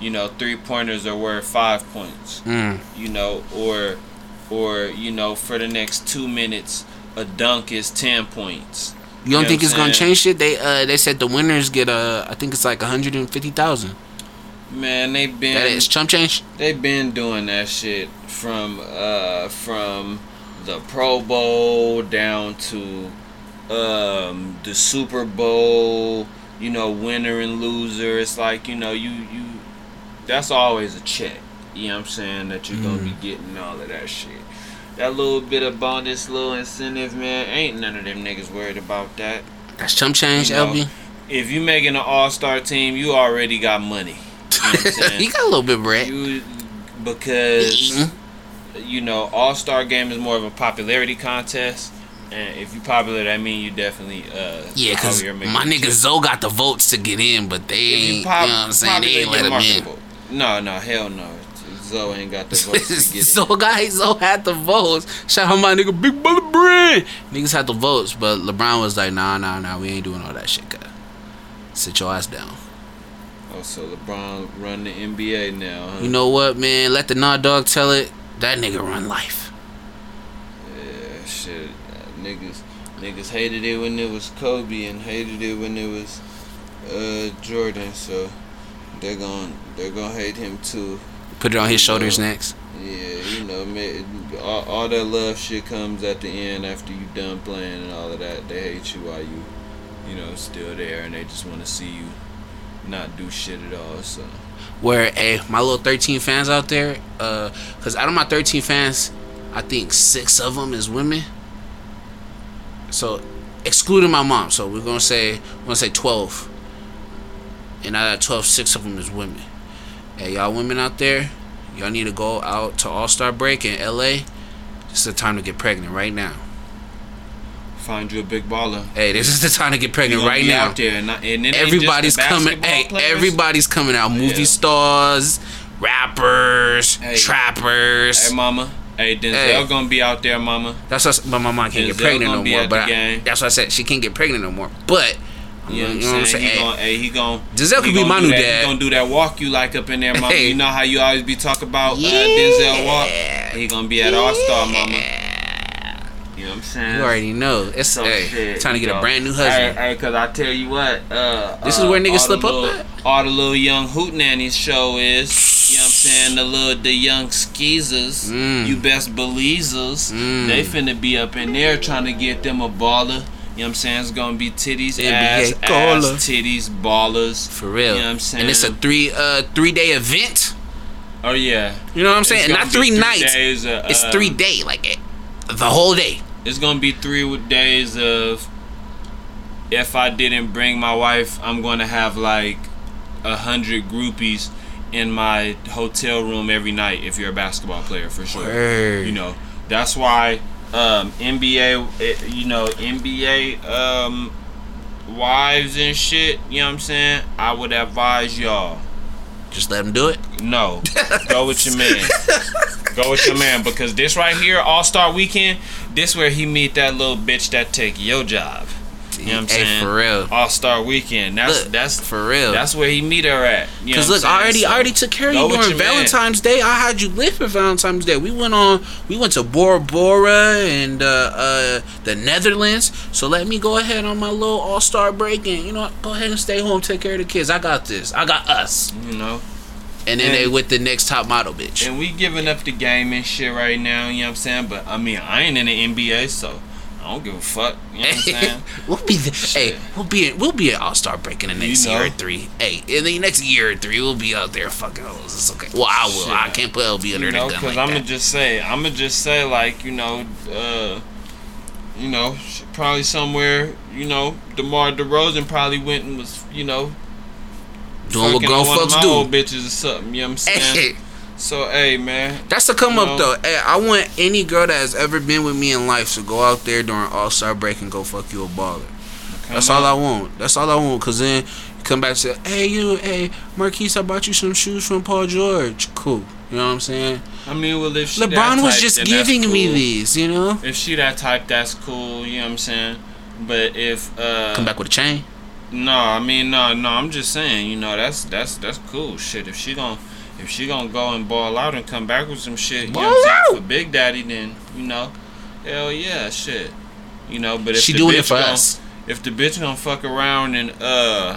you know, three-pointers are worth five points. Mm. You know, or... Or, you know, for the next two minutes, a dunk is ten points. You don't you know think it's going to change shit? They uh, they said the winners get, uh, I think it's like one hundred fifty thousand dollars. Man, they've been... That is chump change? They've been doing that shit from uh, from the Pro Bowl down to um, the Super Bowl, you know, winner and loser. It's like, you know, you... you that's always a check. You know what I'm saying? That you're going to mm. be getting all of that shit. That little bit of bonus, little incentive, man. Ain't none of them niggas worried about that. That's chump change, you know, L B. If you making an all-star team, you already got money. You know what I'm saying? You got a little bit, Brett. You, because, you know, all-star game is more of a popularity contest. And if you popular, that mean you definitely uh yeah, cause my nigga Zo got the votes to get in, but they ain't, pop, you know what I'm saying? They ain't let him in. No, no, hell no. Zo ain't got the votes to get Zo got Zo had the votes. Shout out my nigga Big Brother Brand. Niggas had the votes, but LeBron was like, nah, nah, nah, we ain't doing all that shit, guy. Sit your ass down. Oh, so LeBron run the N B A now, huh? You know what, man? Let the Nod Dog tell it. That nigga run life. Yeah, shit. Niggas, niggas hated it when it was Kobe and hated it when it was uh, Jordan, so they're gonna, they're gonna hate him too. Put it on his shoulders know, next. Yeah, you know, man, all, all that love shit comes at the end after you done playing and all of that. They hate you while you, you know, still there, and they just want to see you not do shit at all. So, where, hey, my little thirteen fans out there, uh, cause out of my thirteen fans, I think six of them is women. So, excluding my mom, so we're gonna say, we're gonna say twelve, and out of twelve, six of them is women. Hey, y'all women out there, y'all need to go out to All-Star Break in L A. This is the time to get pregnant right now. Find you a big baller. Hey, this is the time to get pregnant right now. Out there and not, and everybody's coming. Hey, players. Everybody's coming out. Movie yeah. stars, rappers, hey, trappers. Hey, mama. Hey, Denzel hey. gonna be out there, mama. That's what. But my mom can't Denzel get pregnant no more. But I, that's what I said. She can't get pregnant no more. But you know, you know what I'm saying? He hey. Gonna, hey, he gonna, Denzel could be my new that, dad. He gonna do that walk you like up in there, mama. Hey. You know how you always be talking about yeah. uh, Denzel walk. He gonna be at yeah. All Star, mama. You know what I'm saying? You already know. It's some hey, shit. Trying to get know. a brand new husband. Hey, hey, cause I tell you what, uh, this uh, is where niggas slip up little, at. All the little young hootenannies show is, you know what I'm saying? The little, the young skeezers, mm. you best believers, mm. they finna be up in there trying to get them a baller. You know what I'm saying? It's gonna be titties, N B A ass, caller. ass, titties, ballers. For real. You know what I'm saying? And it's a three, uh, three day event. Oh yeah. You know what I'm saying? Not three, three nights. Days, uh, it's three day, like the whole day. It's gonna be three days of, if I didn't bring my wife, I'm gonna have like a hundred groupies in my hotel room every night. If you're a basketball player, for sure. Word. You know, that's why um, N B A, you know, N B A um, wives and shit. You know what I'm saying? I would advise y'all. Just let him do it? No. Go with your man. Go with your man. Because this right here, All-Star Weekend, this where he meet that little bitch that take your job. You know what I'm hey, saying? For real. All-Star Weekend. That's look, that's for real. That's where he meet her at. You know Cause look, I already so, I already took care of you during Valentine's man. Day. I had you live for Valentine's Day. We went on we went to Bora Bora and uh, uh, the Netherlands. So let me go ahead on my little All-Star break and you know go ahead and stay home, take care of the kids. I got this. I got us. You know. And then and, they with the next top model bitch. And we giving up the game and shit right now, you know what I'm saying? But I mean I ain't in the N B A, so I don't give a fuck. You know what I'm saying? we'll be the, hey, we'll be at, we'll be an All Star break in the next you know. year or three. Hey, in the next year or three, we'll be out there fucking hoes. It's okay. Well, I will. Shit. I can't put L B under you know, that gun because like I'm gonna just say, I'm gonna just say like you know, uh, you know, probably somewhere you know, DeMar DeRozan probably went and was you know, doing what grown folks do. Old bitches or something. You know what I'm saying? Hey. So, hey, man. That's a come up, know. though. Hey, I want any girl that has ever been with me in life to go out there during All-Star break and go fuck you a baller. Come That's on. all I want. That's all I want. Because then you come back and say, hey, you, hey, Marquise, I bought you some shoes from Paul George. Cool. You know what I'm saying? I mean, well, if she LeBron that type, was just giving cool. me these, you know? If she that type, that's cool. You know what I'm saying? But if... Uh, come back with a chain? No, I mean, no, no. I'm just saying, you know, that's that's that's cool. Shit, if she gon'... If she gonna go and ball out and come back with some shit, you ball know what I'm saying, out. For Big Daddy, then, you know, hell yeah, shit. You know, but if she the doing bitch it for gonna, us. If the bitch gonna fuck around and uh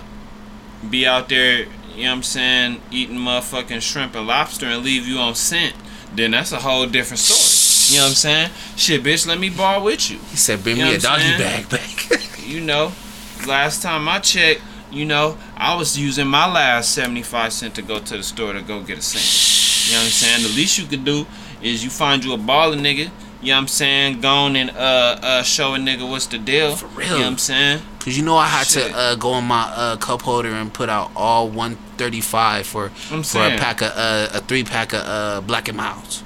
be out there, you know what I'm saying, eating motherfucking shrimp and lobster and leave you on scent, then that's a whole different story. You know what I'm saying? Shit, bitch, let me ball with you. He said, bring you know me a doggy saying? bag back. You know, last time I checked, you know, I was using my last seventy-five cent to go to the store to go get a sandwich. You know what I'm saying? The least you could do is you find you a baller nigga. You know what I'm saying? Go on and uh, uh, show a nigga what's the deal. For real. You know what I'm saying? Because you know I had Shit. to uh, go in my uh, cup holder and put out all one thirty-five for, for a pack of, uh, a three pack of uh, Black and Milds.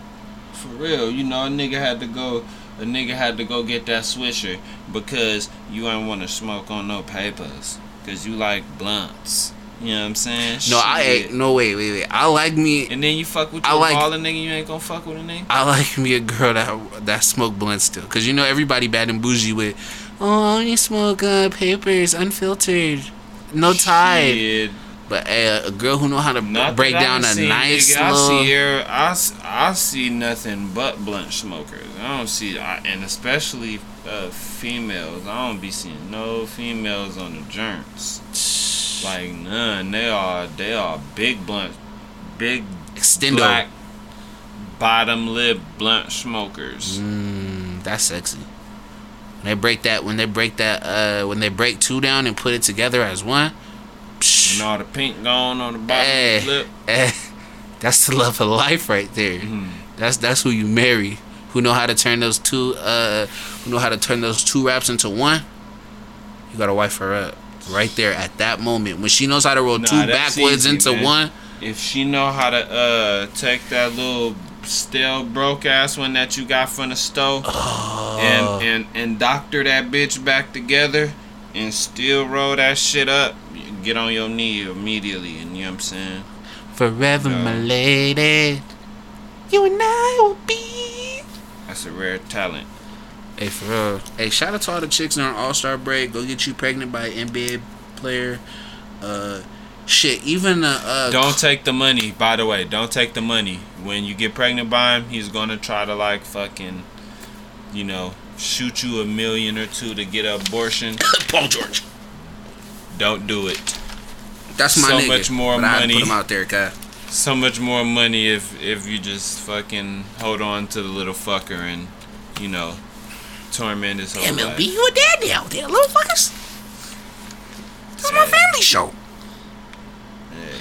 For real. You know, a nigga had to go, a nigga had to go get that Swisher because you ain't want to smoke on no papers. Cause you like blunts. You know what I'm saying? No, Shit. I ain't. No, wait, wait, wait. I like me. And then you fuck with your like, baller nigga. You ain't gonna fuck with a nigga. I like me a girl that that smoke blunts still. Cause you know everybody bad and bougie with. Oh, I only smoke uh, papers, unfiltered, no tie. Shit. But uh, a girl who know how to Not break down a seen, nice nigga, little. I see her. I, I see nothing but blunt smokers. I don't see, I, and especially uh, females. I don't be seeing no females on the joints. Like none. They are they are big blunt, big extendo, black bottom lip blunt smokers. Mm, that's sexy. When they break that. When they break that. Uh, when they break two down and put it together as one. And all the pink gone on the bottom hey, of his lip. Hey, that's the love of life right there. Mm-hmm. That's that's who you marry. Who know how to turn those two uh who know how to turn those two raps into one? You gotta wife her up. Right there at that moment. When she knows how to roll nah, two backwards easy, into man. one. If she know how to uh take that little stale broke ass one that you got from the stove oh. and, and, and doctor that bitch back together and still roll that shit up. Get on your knee immediately, and you know what I'm saying? Forever, no. My lady. You and I will be. That's a rare talent. Hey, for real. Hey, shout out to all the chicks during All-Star break. Go get you pregnant by an N B A player. Uh, shit, even uh, uh don't take the money, by the way. Don't take the money. When you get pregnant by him, he's going to try to, like, fucking, you know, shoot you a million or two to get an abortion. Paul George. Don't do it. That's my so nigga. So much more but money. I put him out there, guy. So much more money if if you just fucking hold on to the little fucker and, you know, torment his whole M L B, life. M L B, you a daddy out there, little fuckers. This is my family show. Hey,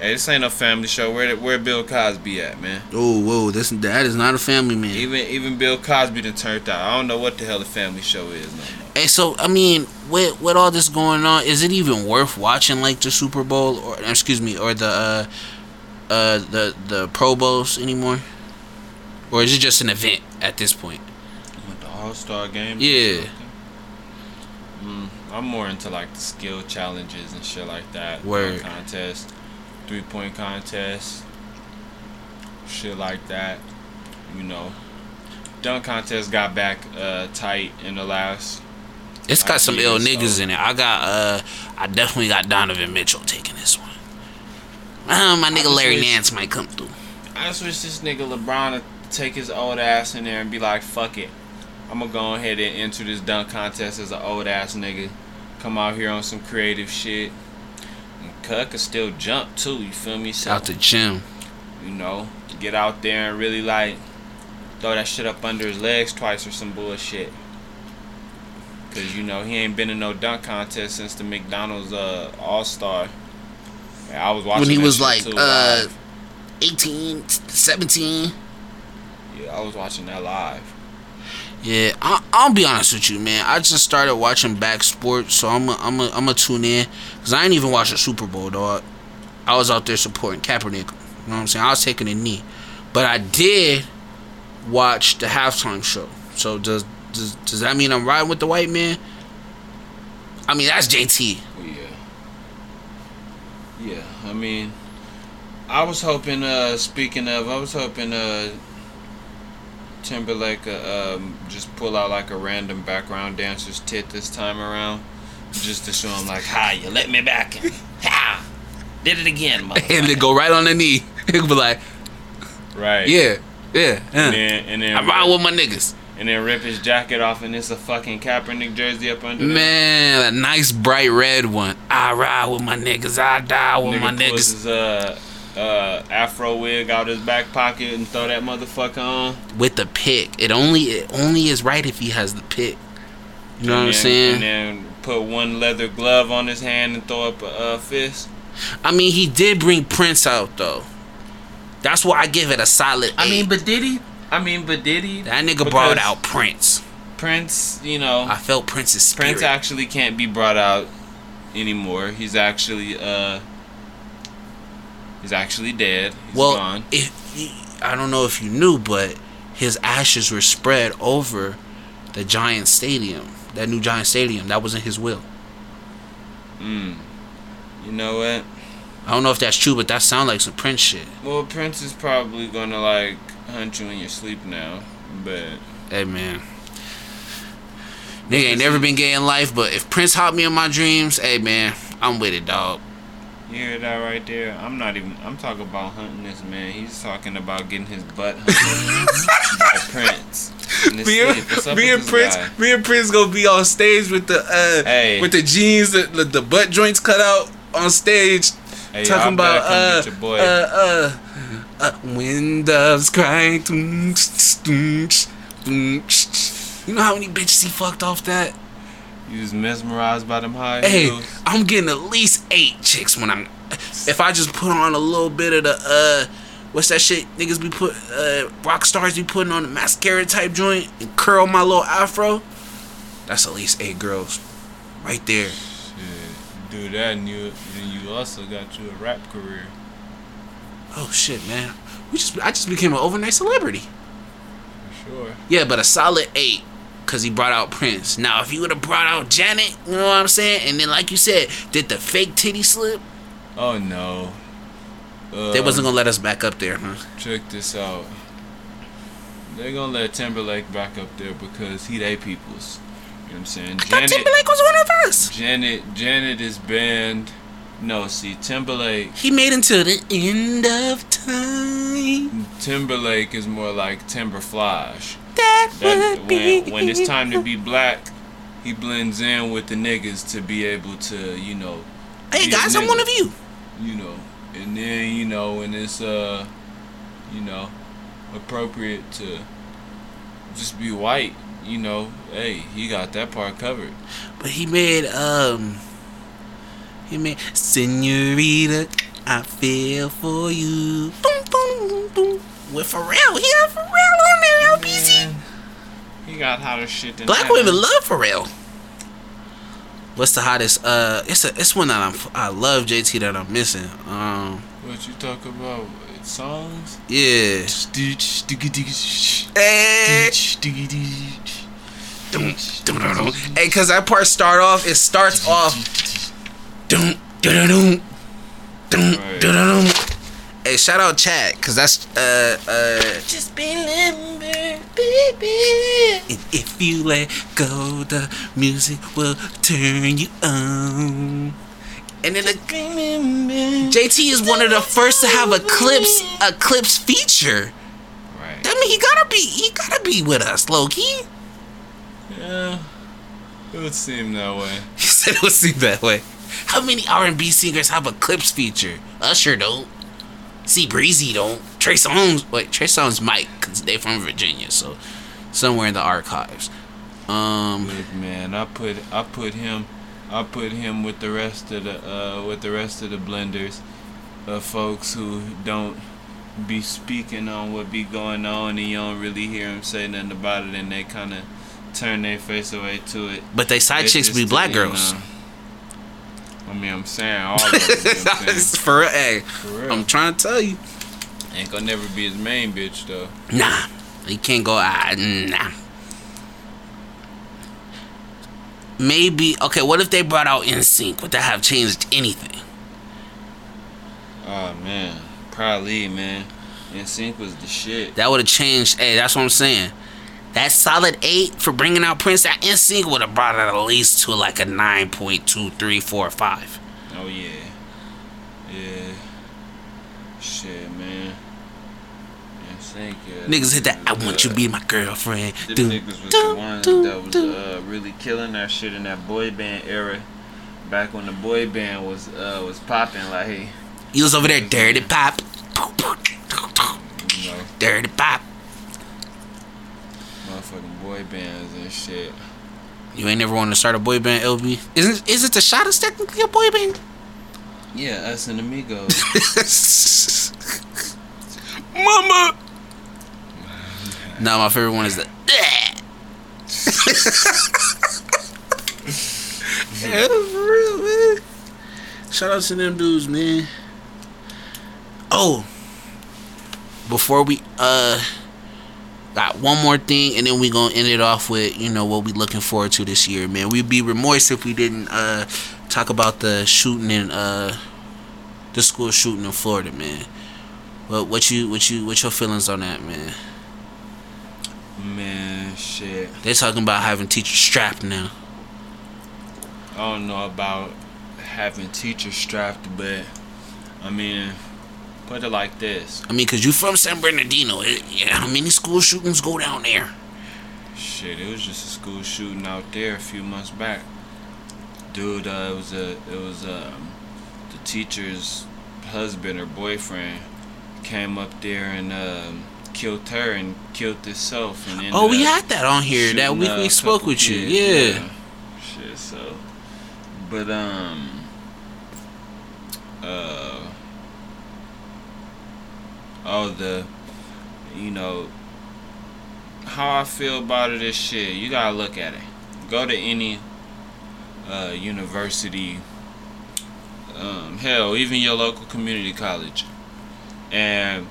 hey, this ain't no family show. Where where Bill Cosby at, man? Oh, whoa, this that is not a family man. Even even Bill Cosby done turned out. I don't know what the hell the family show is. No, no. Hey, so I mean, with with all this going on, is it even worth watching like the Super Bowl or excuse me or the uh, uh the the Pro Bowls anymore? Or is it just an event at this point? With the All-Star game? Yeah. Mm, I'm more into, like, the skill challenges and shit like that. Word. Contest, three-point contest, shit like that. You know, dunk contest got back uh, tight in the last... It's got some ill niggas so. in it. I got, uh, I definitely got Donovan Mitchell taking this one. Uh, my nigga Larry wish, Nance might come through. I just wish this nigga LeBron... take his old ass in there and be like, fuck it, I'm gonna go ahead and enter this dunk contest as an old ass nigga, come out here on some creative shit, and Cuck can still jump too, you feel me? So, out the gym, you know, get out there and really like throw that shit up under his legs twice or some bullshit, cause you know he ain't been in no dunk contest since the McDonald's uh, All Star. I was watching when he was like too, uh, eighteen, seventeen. I was watching that live. Yeah, I, I'll be honest with you, man. I just started watching back sports, so I'm a, I'm a, I'm a tune in because I ain't even watching Super Bowl, dog. I was out there supporting Kaepernick. You know what I'm saying? I was taking a knee, but I did watch the halftime show. So does does does that mean I'm riding with the white man? I mean, that's J T. Yeah. Yeah. I mean, I was hoping. Uh, speaking of, I was hoping. Uh. Timberlake uh, um, just pull out like a random background dancer's tit this time around, just to show him like, "Hi, you let me back in. Ha! Did it again, motherfucker." And then go right on the knee. He'll be like, "Right, yeah, yeah." Uh. And then, and then I ride with my niggas. And then rip his jacket off, and it's a fucking Kaepernick jersey up under. Man, there. A nice bright red one. I ride with my niggas. I die with Nigga my niggas. Pulls his, uh, Uh, afro wig out his back pocket and throw that motherfucker on with the pick. It only it only is right if he has the pick. You know and what then, I'm saying? And then put one leather glove on his hand and throw up a uh, fist. I mean, he did bring Prince out though. That's why I give it a solid. I eight. mean, but did he? I mean, but did he? That nigga brought out Prince. Prince, you know. I felt Prince's spirit. Prince actually can't be brought out anymore. He's actually uh. He's actually dead. He's well, gone. If, I don't know if you knew, but his ashes were spread over the Giant Stadium, that new Giant Stadium. That wasn't his will. Mm. You know what? I don't know if that's true, but that sounds like some Prince shit. Well, Prince is probably going to, like, hunt you in your sleep now, but... Hey, man. Nigga ain't never been gay in life, but if Prince hopped me in my dreams, hey, man, I'm with it, dog. You hear that right there? I'm not even... I'm talking about hunting this man. He's talking about getting his butt hunted by Prince. Me and, me and Prince... Guy? Me and Prince gonna be on stage with the... Uh, hey. With the jeans, the, the, the butt joints cut out on stage. Hey, talking about... Uh, your boy. Uh, uh, uh, when doves cry... You know how many bitches he fucked off that? You was mesmerized by them high heels. Hey, I'm getting at least eight chicks when I'm... If I just put on a little bit of the, uh... What's that shit niggas be put... Uh, rock stars be putting on the mascara type joint and curl my little afro. That's at least eight girls. Right there. Shit. Do that and you, and you also got you a rap career. Oh, shit, man. We just I just became an overnight celebrity. For sure. Yeah, but a solid eight. Cause he brought out Prince. Now, if you would have brought out Janet, you know what I'm saying? And then, like you said, did the fake titty slip? Oh no, Uh, they wasn't gonna let us back up there, huh? Check this out. They're gonna let Timberlake back up there because he they peoples. You know what I'm saying? I Janet, thought Timberlake was one of us. Janet, Janet is banned. No, see, Timberlake. He made until the end of time. Timberlake is more like Timberflash. That, that would when, be. When it's time to be black, he blends in with the niggas to be able to, you know. Hey guys, I'm one of you. You know, and then you know, and it's uh, you know. appropriate to just be white, you know. Hey, he got that part covered. But he made um, he made Senorita, I feel for you. Boom, boom, boom. With Pharrell, he got Pharrell on there. L B C. He got hotter shit than black that. Women love Pharrell. What's the hottest? Uh, it's a it's one that I'm I love J T that I'm missing. Um, what you talk about? Songs? Yeah. Hey. Hey, cause that part start off, it starts off. Hey, shout out Chad, cause that's uh uh just remember, baby. And if you let go, the music will turn you on. And then the, J T is one of the first to have a clips a clips feature. Right. I mean, he gotta be he gotta be with us, Loki. Yeah, it would seem that way. He said it would seem that way. How many R and B singers have a clips feature? Usher don't. See Breezy don't. Trey Songz wait Trey Songz might because they from Virginia, so somewhere in the archives. Um, Look, man, I put I put him. I put him with the rest of the uh, with the rest of the blenders of folks who don't be speaking on what be going on, and you don't really hear them say nothing about it, and they kind of turn their face away to it. But they side it's chicks be black to, girls. Know, I mean, I'm saying all of it. For real, hey, For real. I'm trying to tell you. Ain't gonna never be his main bitch though. Nah, he can't go out. Nah. Maybe okay. What if they brought out N Sync? Would that have changed anything? Oh man, probably man. N Sync was the shit. That would have changed. Hey, that's what I'm saying. That solid eight for bringing out Prince. That N Sync would have brought it at least to like a nine point two three four five. Oh yeah, yeah. Shit, man. N Sync, yeah. Niggas hit that. I want you to be my girlfriend. Them niggas was the ones that was uh, really killing that shit in that boy band era. Back when the boy band was uh, was popping, like hey, you was over there, dirty pop, you know, dirty pop, motherfucking boy bands and shit. You ain't never wanted to start a boy band, L B? Isn't isn't the Shottas technically a boy band? Yeah, us and Amigos. Mama. Nah, my favorite one is the yeah, for real, man. Shout out to them dudes, man. Oh, before we uh got one more thing, and then we gonna end it off with, you know, what we looking forward to this year, man. We'd be remorse if we didn't uh talk about the shooting in uh the school shooting in Florida, man. Well, what you what you what your feelings on that, man? Man, shit. They're talking about having teachers strapped now. I don't know about having teachers strapped, but I mean, put it like this. I mean, cause you from San Bernardino. It, yeah, how many school shootings go down there? Shit, it was just a school shooting out there a few months back. Dude, uh, it was a it was um the teacher's husband or boyfriend came up there and um, killed her and killed herself. And oh, we had that on here that week we spoke with you. Yeah. yeah. Shit. So, but um, uh, all the, you know, how I feel about it is shit. You gotta look at it. Go to any uh, university. Um, hell, even your local community college. And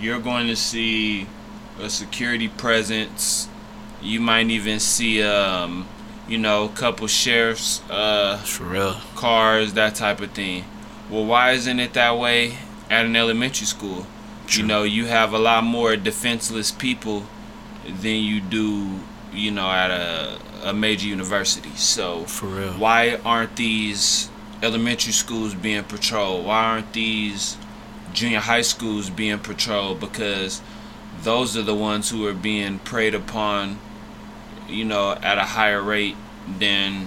you're going to see a security presence. You might even see, um, you know, a couple sheriffs, uh, for real, cars, that type of thing. Well, why isn't it that way at an elementary school. True. You know, you have a lot more defenseless people than you do, you know, at a, a major university. So, for real, why aren't these elementary schools being patrolled? Why aren't these junior high schools being patrolled? Because those are the ones who are being preyed upon, you know, at a higher rate than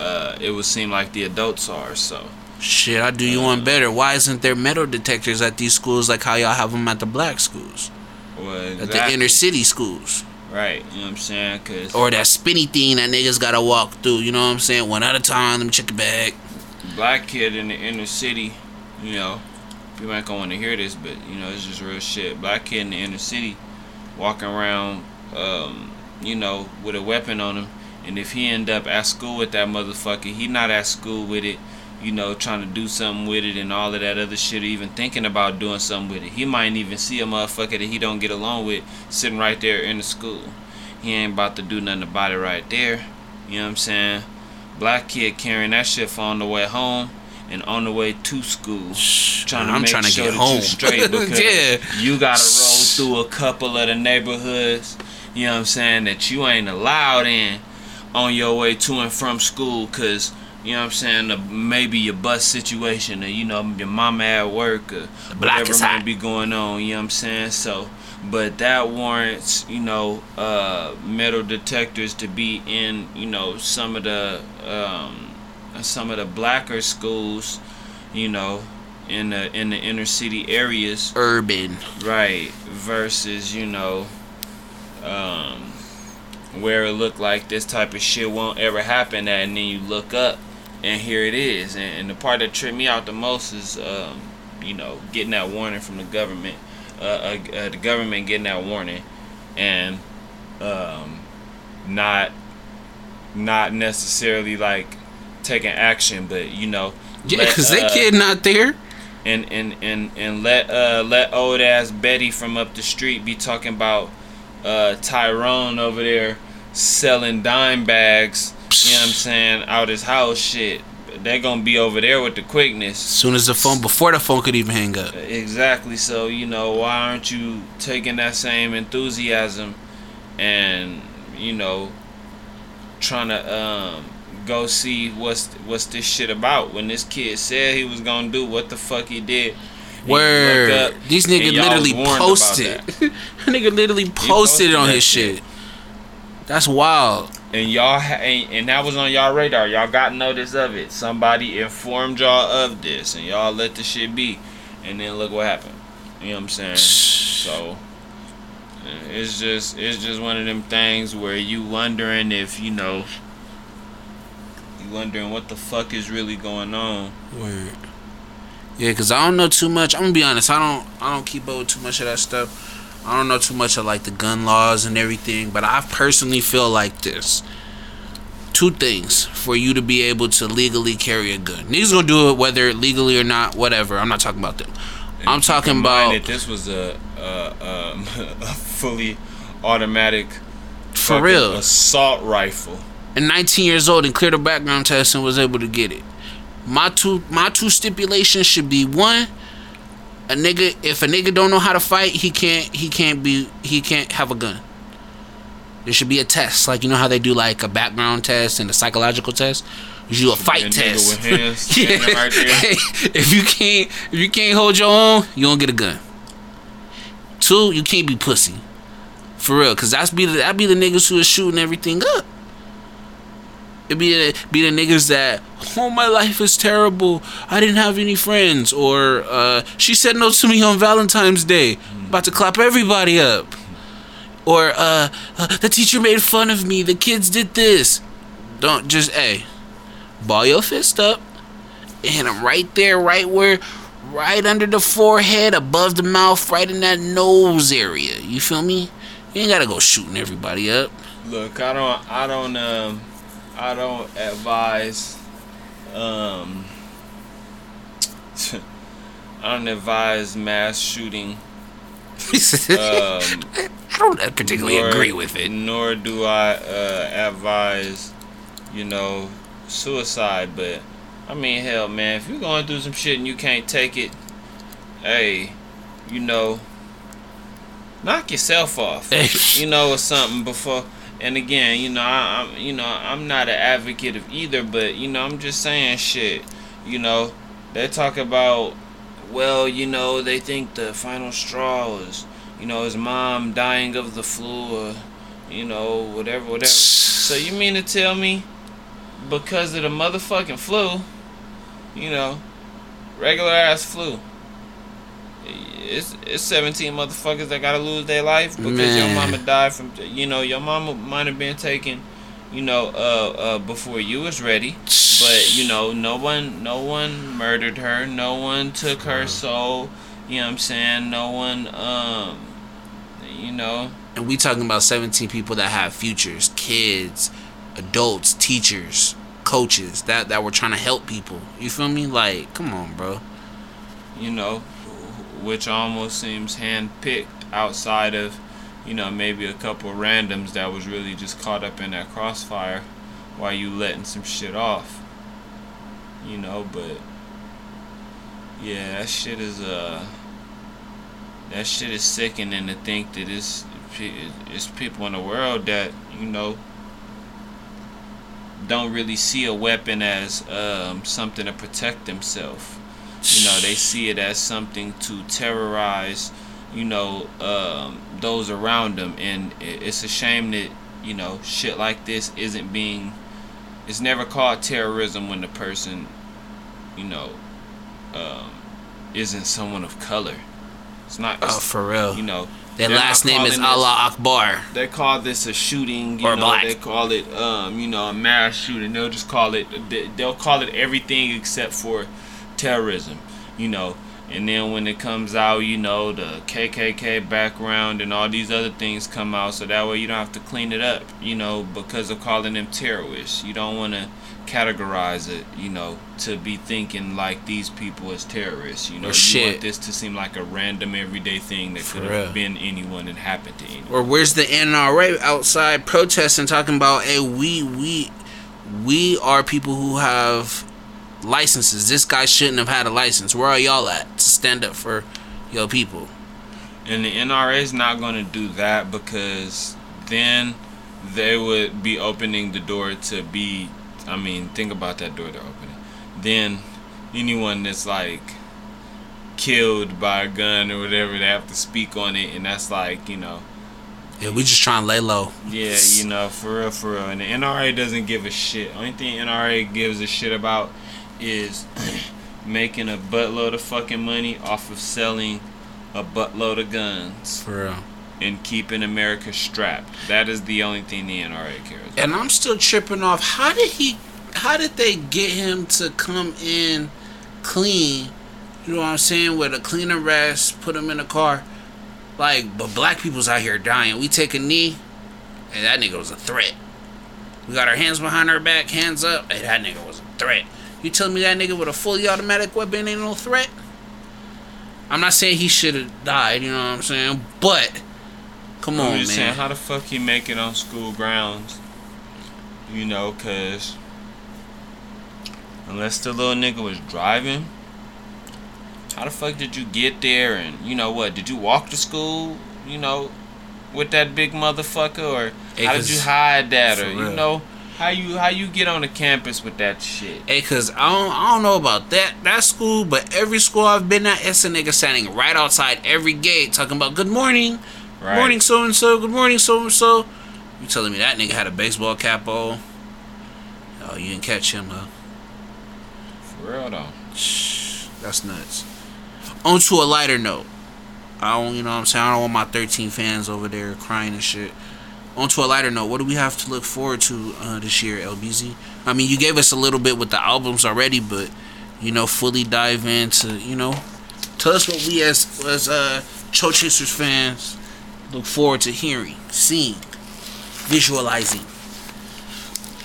uh, it would seem like the adults are. So shit, I do you uh, one better. Why isn't there metal detectors at these schools like how y'all have them at the black schools? Well, exactly. At the inner city schools. Right, you know what I'm saying? Cause or that spinny thing that niggas gotta walk through, you know what I'm saying? One at a time, them chicken bag. Black kid in the inner city, you know, people ain't gonna want to hear this, but, you know, it's just real shit. Black kid in the inner city walking around, um, you know, with a weapon on him. And if he end up at school with that motherfucker, he not at school with it, you know, trying to do something with it and all of that other shit, or even thinking about doing something with it. He might even see a motherfucker that he don't get along with sitting right there in the school. He ain't about to do nothing about it right there. You know what I'm saying? Black kid carrying that shit for on the way home and on the way to school. Shh, trying to I'm make trying to sure get home. Straight because yeah. You gotta roll through a couple of the neighborhoods, you know what I'm saying, that you ain't allowed in on your way to and from school, cause, you know what I'm saying, the, maybe your bus situation, or, you know, your mama at work, or whatever might be going on, you know what I'm saying? So, but that warrants, you know, uh, metal detectors to be in, you know, some of the, um, some of the blacker schools, you know, in the in the inner city areas, urban, right, versus, you know, um, where it looked like this type of shit won't ever happen at, and then you look up and here it is. And, and the part that tripped me out the most is, um, you know, getting that warning from the government, uh, uh, uh the government getting that warning, and um, not not necessarily like taking action, but, you know, yeah, because uh, they kid not there, and and and and let uh let old ass Betty from up the street be talking about uh Tyrone over there selling dime bags, you know what I'm saying, out his house. Shit, they're gonna be over there with the quickness soon as the phone, before the phone could even hang up. Exactly. So, you know, why aren't you taking that same enthusiasm and, you know, trying to um go see what's what's this shit about, when this kid said he was gonna do what the fuck he did? Where these niggas literally posted, that nigga literally posted, posted it on his shit. shit. That's wild. And y'all ha- and, and that was on y'all radar. Y'all got notice of it. Somebody informed y'all of this, and y'all let the shit be. And then look what happened. You know what I'm saying? So it's just it's just one of them things where you wondering if you know. Wondering what the fuck is really going on. Word. Yeah, cause I don't know too much. I'm gonna be honest. I don't. I don't keep up with too much of that stuff. I don't know too much of like the gun laws and everything. But I personally feel like this. Two things for you to be able to legally carry a gun. Niggas gonna do it whether legally or not. Whatever. I'm not talking about them. And I'm talking about. That this was a, a, um, a fully automatic. For real. Assault rifle. And nineteen years old and cleared a background test and was able to get it. My two my two stipulations should be, one, a nigga if a nigga don't know how to fight, he can't he can't be he can't have a gun. There should be a test, like, you know how they do like a background test and a psychological test. You do a fight a test. Nigga with hands yeah. Right there. If you can't if you can't hold your own, you don't get a gun. Two, you can't be pussy, for real, cause that's be the, that be the niggas who is shooting everything up. It be the, be the niggas that, oh, my life is terrible, I didn't have any friends, or uh, she said no to me on Valentine's Day, I'm about to clap everybody up, or uh, uh, the teacher made fun of me, the kids did this. Don't just hey, ball your fist up and I'm right there, right where, right under the forehead, above the mouth, right in that nose area. You feel me? You ain't gotta go shooting everybody up. Look, I don't, I don't. Um... I don't advise um, I don't advise mass shooting. um, I don't particularly nor, agree with it. Nor do I uh, advise, you know, suicide. But I mean, hell, man, if you're going through some shit and you can't take it, hey, you know, knock yourself off, you know, or something before. And again, you know, I, I'm, you know, I'm not an advocate of either, but you know, I'm just saying shit. You know, they talk about, well, you know, they think the final straw is, you know, his mom dying of the flu, or, you know, whatever, whatever. So you mean to tell me, because of the motherfucking flu, you know, regular ass flu, It's it's seventeen motherfuckers that gotta lose their life because Man. your mama died from, you know, your mama might have been taken, you know, uh, uh, before you was ready, but you know, no one, no one murdered her, no one took her soul, you know what I'm saying, no one, um, you know. And we talking about seventeen people that have futures, kids, adults, teachers, coaches, that that were trying to help people. You feel me? Like, come on, bro. You know. Which almost seems hand-picked outside of, you know, maybe a couple of randoms that was really just caught up in that crossfire while you letting some shit off. You know, but yeah, that shit is uh, that shit is sickening to think that it's it's people in the world that, you know, don't really see a weapon as um, something to protect themselves. You know, they see it as something to terrorize, you know, um, those around them. And it's a shame that, you know, shit like this isn't being, it's never called terrorism when the person, you know, um, isn't someone of color. It's not. It's, oh, for real. You know. Their last name is Allah this, Akbar. They call this a shooting. You or know, black. They call it, um, you know, a mass shooting. They'll just call it, they'll call it everything except for terrorism, you know. And then when it comes out, you know, the K K K background and all these other things come out, so that way you don't have to clean it up, you know, because of calling them terrorists. You don't want to categorize it, you know, to be thinking like these people as terrorists, you know. Or you shit. want this to seem like a random everyday thing that For could have real. been anyone and happened to anyone. Or where's the N R A outside protesting, talking about, hey, we we we are people who have licenses. This guy shouldn't have had a license. Where are y'all at to stand up for your people? And the N R A is not going to do that, because then they would be opening the door to be, I mean, think about that door they're opening. Then anyone that's like killed by a gun or whatever, they have to speak on it, and that's like, you know. Yeah, we just trying to lay low. Yeah, you know, for real, for real. And the N R A doesn't give a shit. Only thing N R A gives a shit about is making a buttload of fucking money off of selling a buttload of guns. For real. And keeping America strapped. That is the only thing the N R A cares about. And I'm still tripping off. How did he, how did they get him to come in clean, you know what I'm saying, with a clean arrest, put him in a car? Like, but black people's out here dying. We take a knee, and that nigga was a threat. We got our hands behind our back, hands up, and that nigga was a threat. You telling me that nigga with a fully automatic weapon ain't no threat? I'm not saying he should have died, you know what I'm saying? But, come on, man. I'm just saying, how the fuck he make it on school grounds? You know, because unless the little nigga was driving, how the fuck did you get there? And, you know what, did you walk to school, you know, with that big motherfucker? Or hey, how did you hide that? Or, real. you know... How you how you get on the campus with that shit? Hey, cause I don't I don't know about that that school, but every school I've been at, it's a nigga standing right outside every gate talking about good morning, right. morning so and so, good morning so and so. You telling me that nigga had a baseball cap on? Oh, you didn't catch him, huh? For real though. Shh, that's nuts. On to a lighter note, I don't you know what I'm saying I don't want my thirteen fans over there crying and shit. On to a lighter note, what do we have to look forward to uh, this year, L B Z? I mean, you gave us a little bit with the albums already, but, you know, fully dive into, you know, tell us what we as, as uh, Chochisters fans look forward to hearing, seeing, visualizing.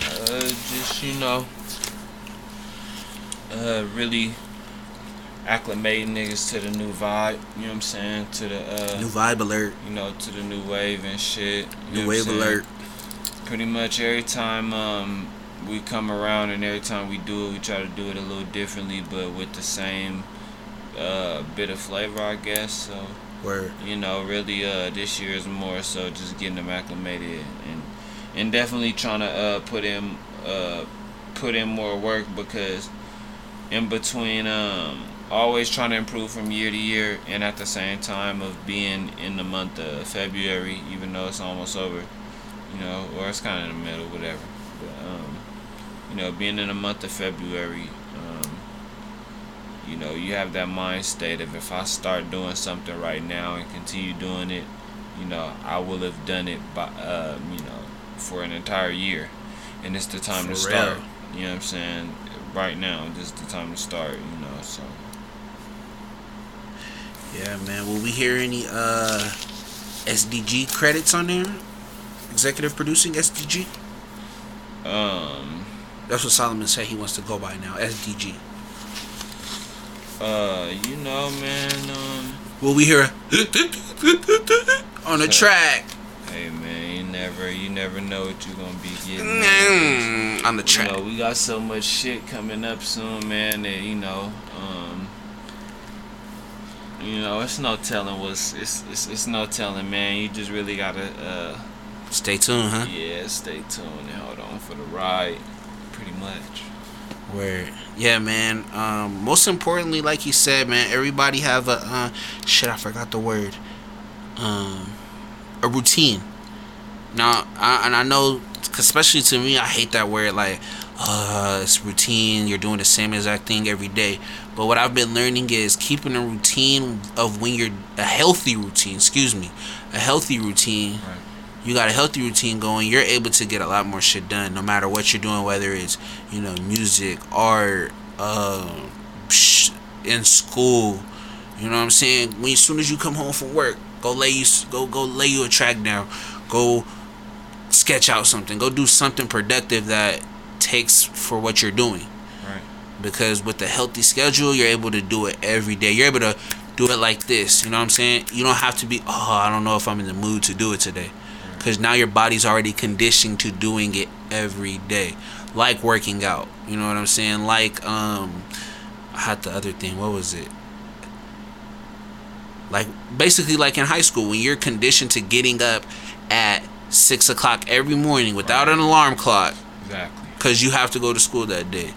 Uh, just, you know, uh, really acclimating niggas to the new vibe, you know what I'm saying? To the uh, new vibe alert, you know, to the new wave and shit. New wave alert. Pretty much every time um, we come around and every time we do it, we try to do it a little differently, but with the same uh, bit of flavor, I guess. So, word. You know, really, uh, this year is more so just getting them acclimated and and definitely trying to uh, put in uh, put in more work, because in between, um, always trying to improve from year to year, and at the same time of being in the month of February, even though it's almost over, you know, or it's kind of in the middle, whatever. But, um, you know, being in the month of February, um, you know, you have that mind state of, if I start doing something right now and continue doing it, you know, I will have done it by, uh, you know, for an entire year, and it's the time for to start. Real. You know what I'm saying? Right now, this is the time to start. You know, so. Yeah, man. Will we hear any uh, S D G credits on there? Executive producing S D G? Um, That's what Solomon said he wants to go by now, S D G. Uh, you know, man. Um, Will we hear a on a track? Hey, man, you never, you never know what you're going to be getting. Mm, on the track. You know, we got so much shit coming up soon, man, that, you know, um, you know, it's no telling what's, it's, it's, it's no telling, man. You just really got to, uh. Stay tuned, huh? Yeah, stay tuned and hold on for the ride, pretty much. Word. Yeah, man. Um, most importantly, like you said, man, everybody have a, uh, shit, I forgot the word. Um, a routine. Now, I, and I know, especially to me, I hate that word, like, uh, it's routine, you're doing the same exact thing every day. But what I've been learning is keeping a routine of when you're, a healthy routine, excuse me, a healthy routine. Right. You got a healthy routine going, you're able to get a lot more shit done, no matter what you're doing, whether it's, you know, music, art, uh, in school, you know what I'm saying? When, as soon as you come home from work, go lay you, go, go lay you a track down, go sketch out something, go do something productive that takes for what you're doing. Right. Because with a healthy schedule, you're able to do it every day. You're able to do it like this, you know what I'm saying? You don't have to be, oh, I don't know if I'm in the mood to do it today. Because now your body's already conditioned to doing it every day. Like working out. You know what I'm saying? Like, um... I had the other thing. What was it? Like, basically like in high school. When you're conditioned to getting up at six o'clock every morning without an alarm clock. Exactly. Because you have to go to school that day.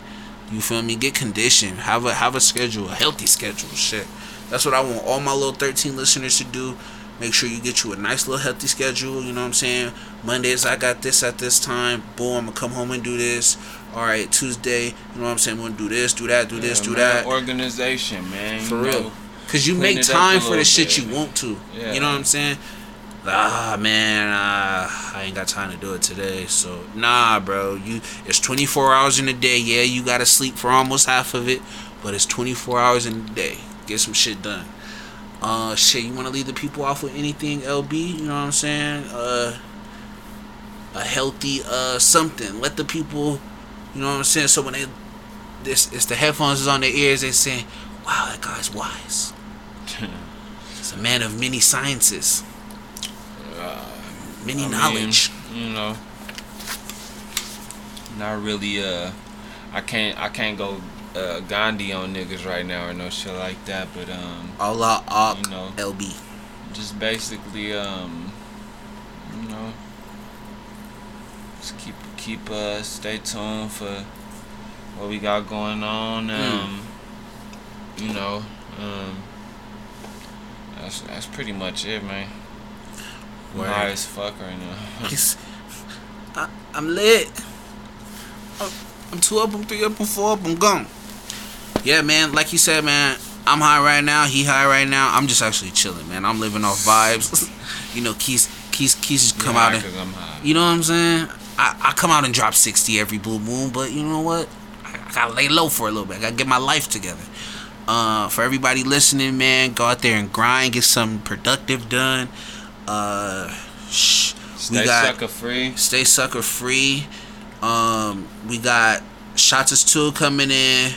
You feel me? Get conditioned. Have a, have a schedule. A healthy schedule. Shit. That's what I want all my little thirteen listeners to do. Make sure you get you a nice little healthy schedule. You know what I'm saying? Mondays, I got this at this time. Boom, I'm going to come home and do this. All right, Tuesday, you know what I'm saying? We're going to do this, do that, do yeah, this, do man, that. Organization, man. For you real. Because you make time for the bit, shit you man. want to. Yeah. You know what I'm saying? Ah, man, uh, I ain't got time to do it today. So, nah, bro. You, it's twenty-four hours in a day. Yeah, you got to sleep for almost half of it. But it's twenty-four hours in a day. Get some shit done. Uh, shit, you want to leave the people off with anything, L B? You know what I'm saying? Uh, a healthy, uh, something. Let the people, you know what I'm saying? So when they, this, it's the headphones is on their ears, they saying, wow, that guy's wise. He's a man of many sciences. Uh, many I knowledge. Mean, you know, not really, uh, I can't, I can't go... Uh, Gandhi on niggas right now or no shit like that, but um Allah Ak, you know, L B. Just basically um you know just keep keep uh stay tuned for what we got going on. Um mm. You know, um that's that's pretty much it, man. Word. I'm high as fuck right now. I, I'm lit. I'm, I'm two up, I'm three up, I'm four up, I'm gone. Yeah, man, like you said, man, I'm high right now, he high right now. I'm just actually chilling, man. I'm living off vibes. You know, Keys, Keys, Keys just come out and, you know what I'm saying? I, I come out and drop sixty every blue moon, but you know what? I, I gotta lay low for a little bit. I gotta get my life together. Uh, for everybody listening, man, go out there and grind, get something productive done. Uh, shh, stay we got, sucker free. Stay sucker free. Um, we got Shottas two coming in.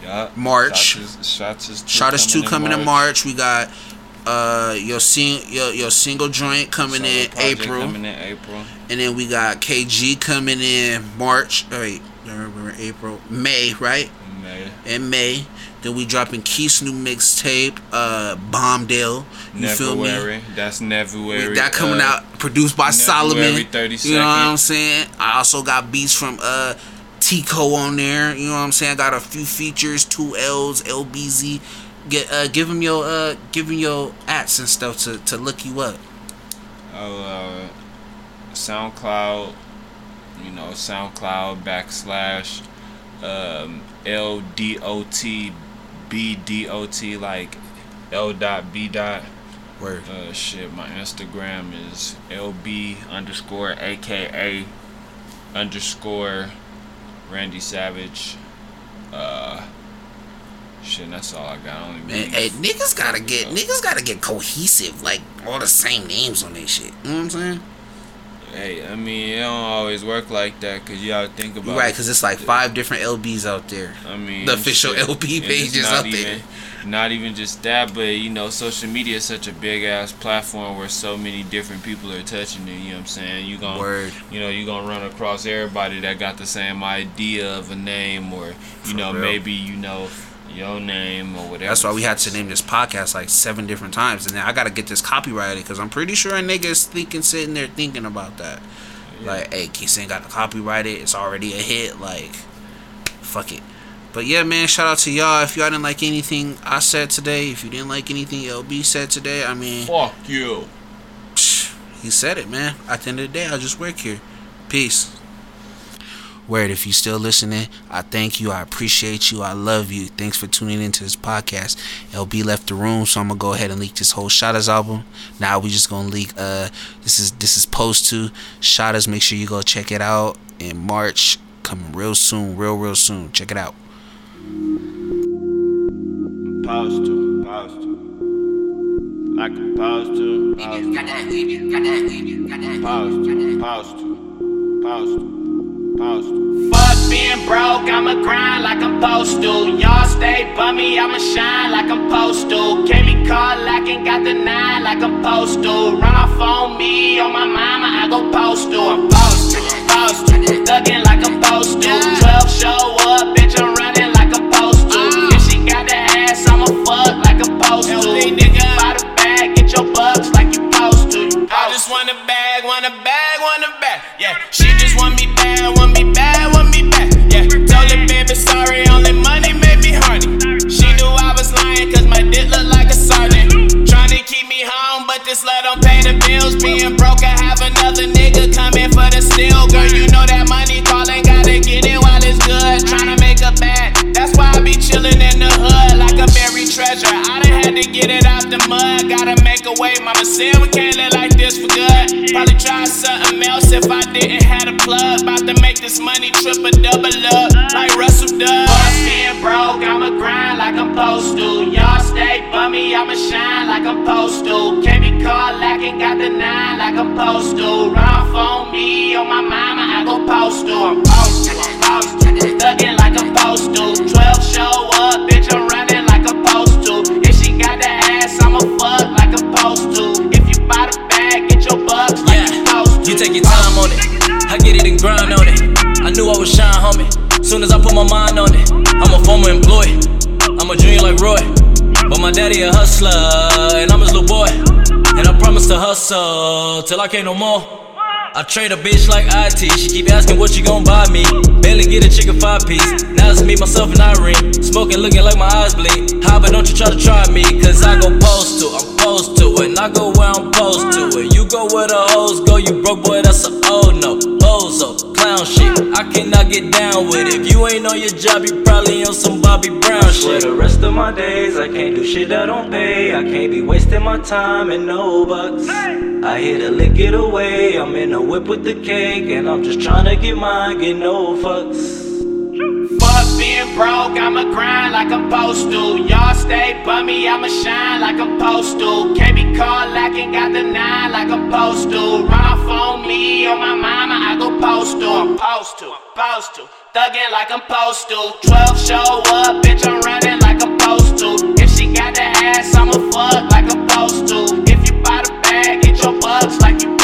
Yeah. March. Shottas two, two coming in March. We got uh your sing your your single joint coming in April. Coming in April. And then we got K G coming in March. Oh, wait, remember April, May, right? May. May. In May. Then we dropping Keith's new mixtape, uh, Bombdale. You Nevuary, feel me? That's Nevuary. That coming uh, out, produced by Nevuary Solomon. thirty-second. You know what I'm saying? I also got beats from uh, Tico on there. You know what I'm saying? I got a few features, two L's, L B Z. Get uh, give him your uh, give him your apps and stuff to, to look you up. Oh, uh, SoundCloud. You know, SoundCloud backslash um, L D O T B D O T, like L dot B dot. Word. Uh, shit, my Instagram is L B underscore A K A underscore Randy Savage. Uh, shit, that's all I got. I only man, hey, niggas gotta get niggas gotta get cohesive, like all the same names on this shit. You know what I'm saying? Hey, I mean, it don't always work like that, because you gotta think about it. Right, because it's like five different L Bs out there. I mean, the official shit. L B pages out even, there. Not even just that, but, you know, social media is such a big-ass platform where so many different people are touching it, you know what I'm saying? You gonna, Word. You know, you're going to run across everybody that got the same idea of a name, or, you For know, real. Maybe, you know... your name or whatever. That's why we had to name this podcast like seven different times, and then I gotta get this copyrighted, because I'm pretty sure a nigga is thinking, sitting there thinking about that. Yeah. Like, hey, Keith ain't got to copyright it. It's already a hit. Like, fuck it. But yeah, man, shout out to y'all. If y'all didn't like anything I said today, if you didn't like anything L B said today, I mean, fuck you. He said it, man. At the end of the day, I just work here. Peace. Word, if you still listening, I thank you. I appreciate you. I love you. Thanks for tuning into this podcast. L B left the room, so I'm gonna go ahead and leak this whole Shottas album. Now we just gonna leak uh this is this is post to Shottas. Make sure you go check it out in March. Coming real soon, real, real soon. Check it out. Post to post to like post to post to post to Fuck being broke, I'ma grind like I'm supposed to. Y'all stay bummy, I'ma shine like I'm supposed to. Can't be caught lacking, got the nine like I'm supposed to. Run off on me, on my mama, I go post to. I'm supposed to, supposed to, thuggin' like I'm supposed to. Twelve show up, bitch, I'm running like I'm supposed to. If she got the ass, I'ma fuck like I'm supposed to. Nigga, buy the bag, get your bucks like you supposed to. I just want a bag, want a bag, want a bag. Yeah, she just want me bad, want me bad, want me bad. Yeah, told her baby sorry, only money made me horny. She knew I was lying, cause my dick looked like a sergeant. Tryna keep me home, but this love don't pay the bills. Being broke, I have another nigga coming for the steal. Girl, you know that money calling, gotta get it while it's good. Tryna make a bag, that's why I be chilling in the hood like a buried treasure. I done had to get it out the mud, gotta make a way. Mama said we can't live like this for good. Probably try something else if I didn't have a plug. About to make this money triple double up like Russell does. Fuck being broke, I'ma grind like I'm supposed to. Y'all stay bummy, I'ma shine like I'm supposed to. Can't be caught lacking, got the nine like I'm supposed to. Run off on me, on my mama, I go post to. I'm supposed to, I'm supposed to, thuggin' like I'm supposed to. Twelve show up, bitch, I'm running like I'm supposed to. If she got the ass, I'ma fuck like I'm supposed to. If you buy the bag, get your bucks like yeah. I'm supposed to. You take your time on it, I get it and grind on it. I knew I was shine, homie. Soon as I put my mind on it, I'm a former employee. I'm a dream like Roy, but my daddy a hustler and I'm his little boy. And I promise to hustle till I can't no more. I trade a bitch like I T. She keep asking what you gon' buy me. Barely get a chicken five piece. Now it's me, myself, and Irene. Smoking, looking like my eyes bleed. How but don't you try to try me? Cause I go post to, I'm post to it. And I go where I'm post to it. You go where the hoes go. You broke boy, that's a oh no. Bozo, clown shit. I cannot get down with it. If you ain't on your job, you probably on some Bobby Brown shit. For the rest of my days, I can't do shit I don't pay. I can't be wasting my time in no bucks. I hit a lick it away. I'm in a whip with the cake, and I'm just tryna get mine, get no fucks. Fuck being broke, I'ma grind like I'm supposed to. Y'all stay bummy, I'ma shine like I'm supposed to. Can't be caught lacking, got the nine like I'm supposed to. Run off on me, on my mama, I go post to. I'm supposed to, I'm supposed to, thuggin' like I'm supposed to. Twelve show up, bitch, I'm running like I'm supposed to. If she got the ass, I'ma fuck like I'm supposed to. If you buy the bag, get your bucks like you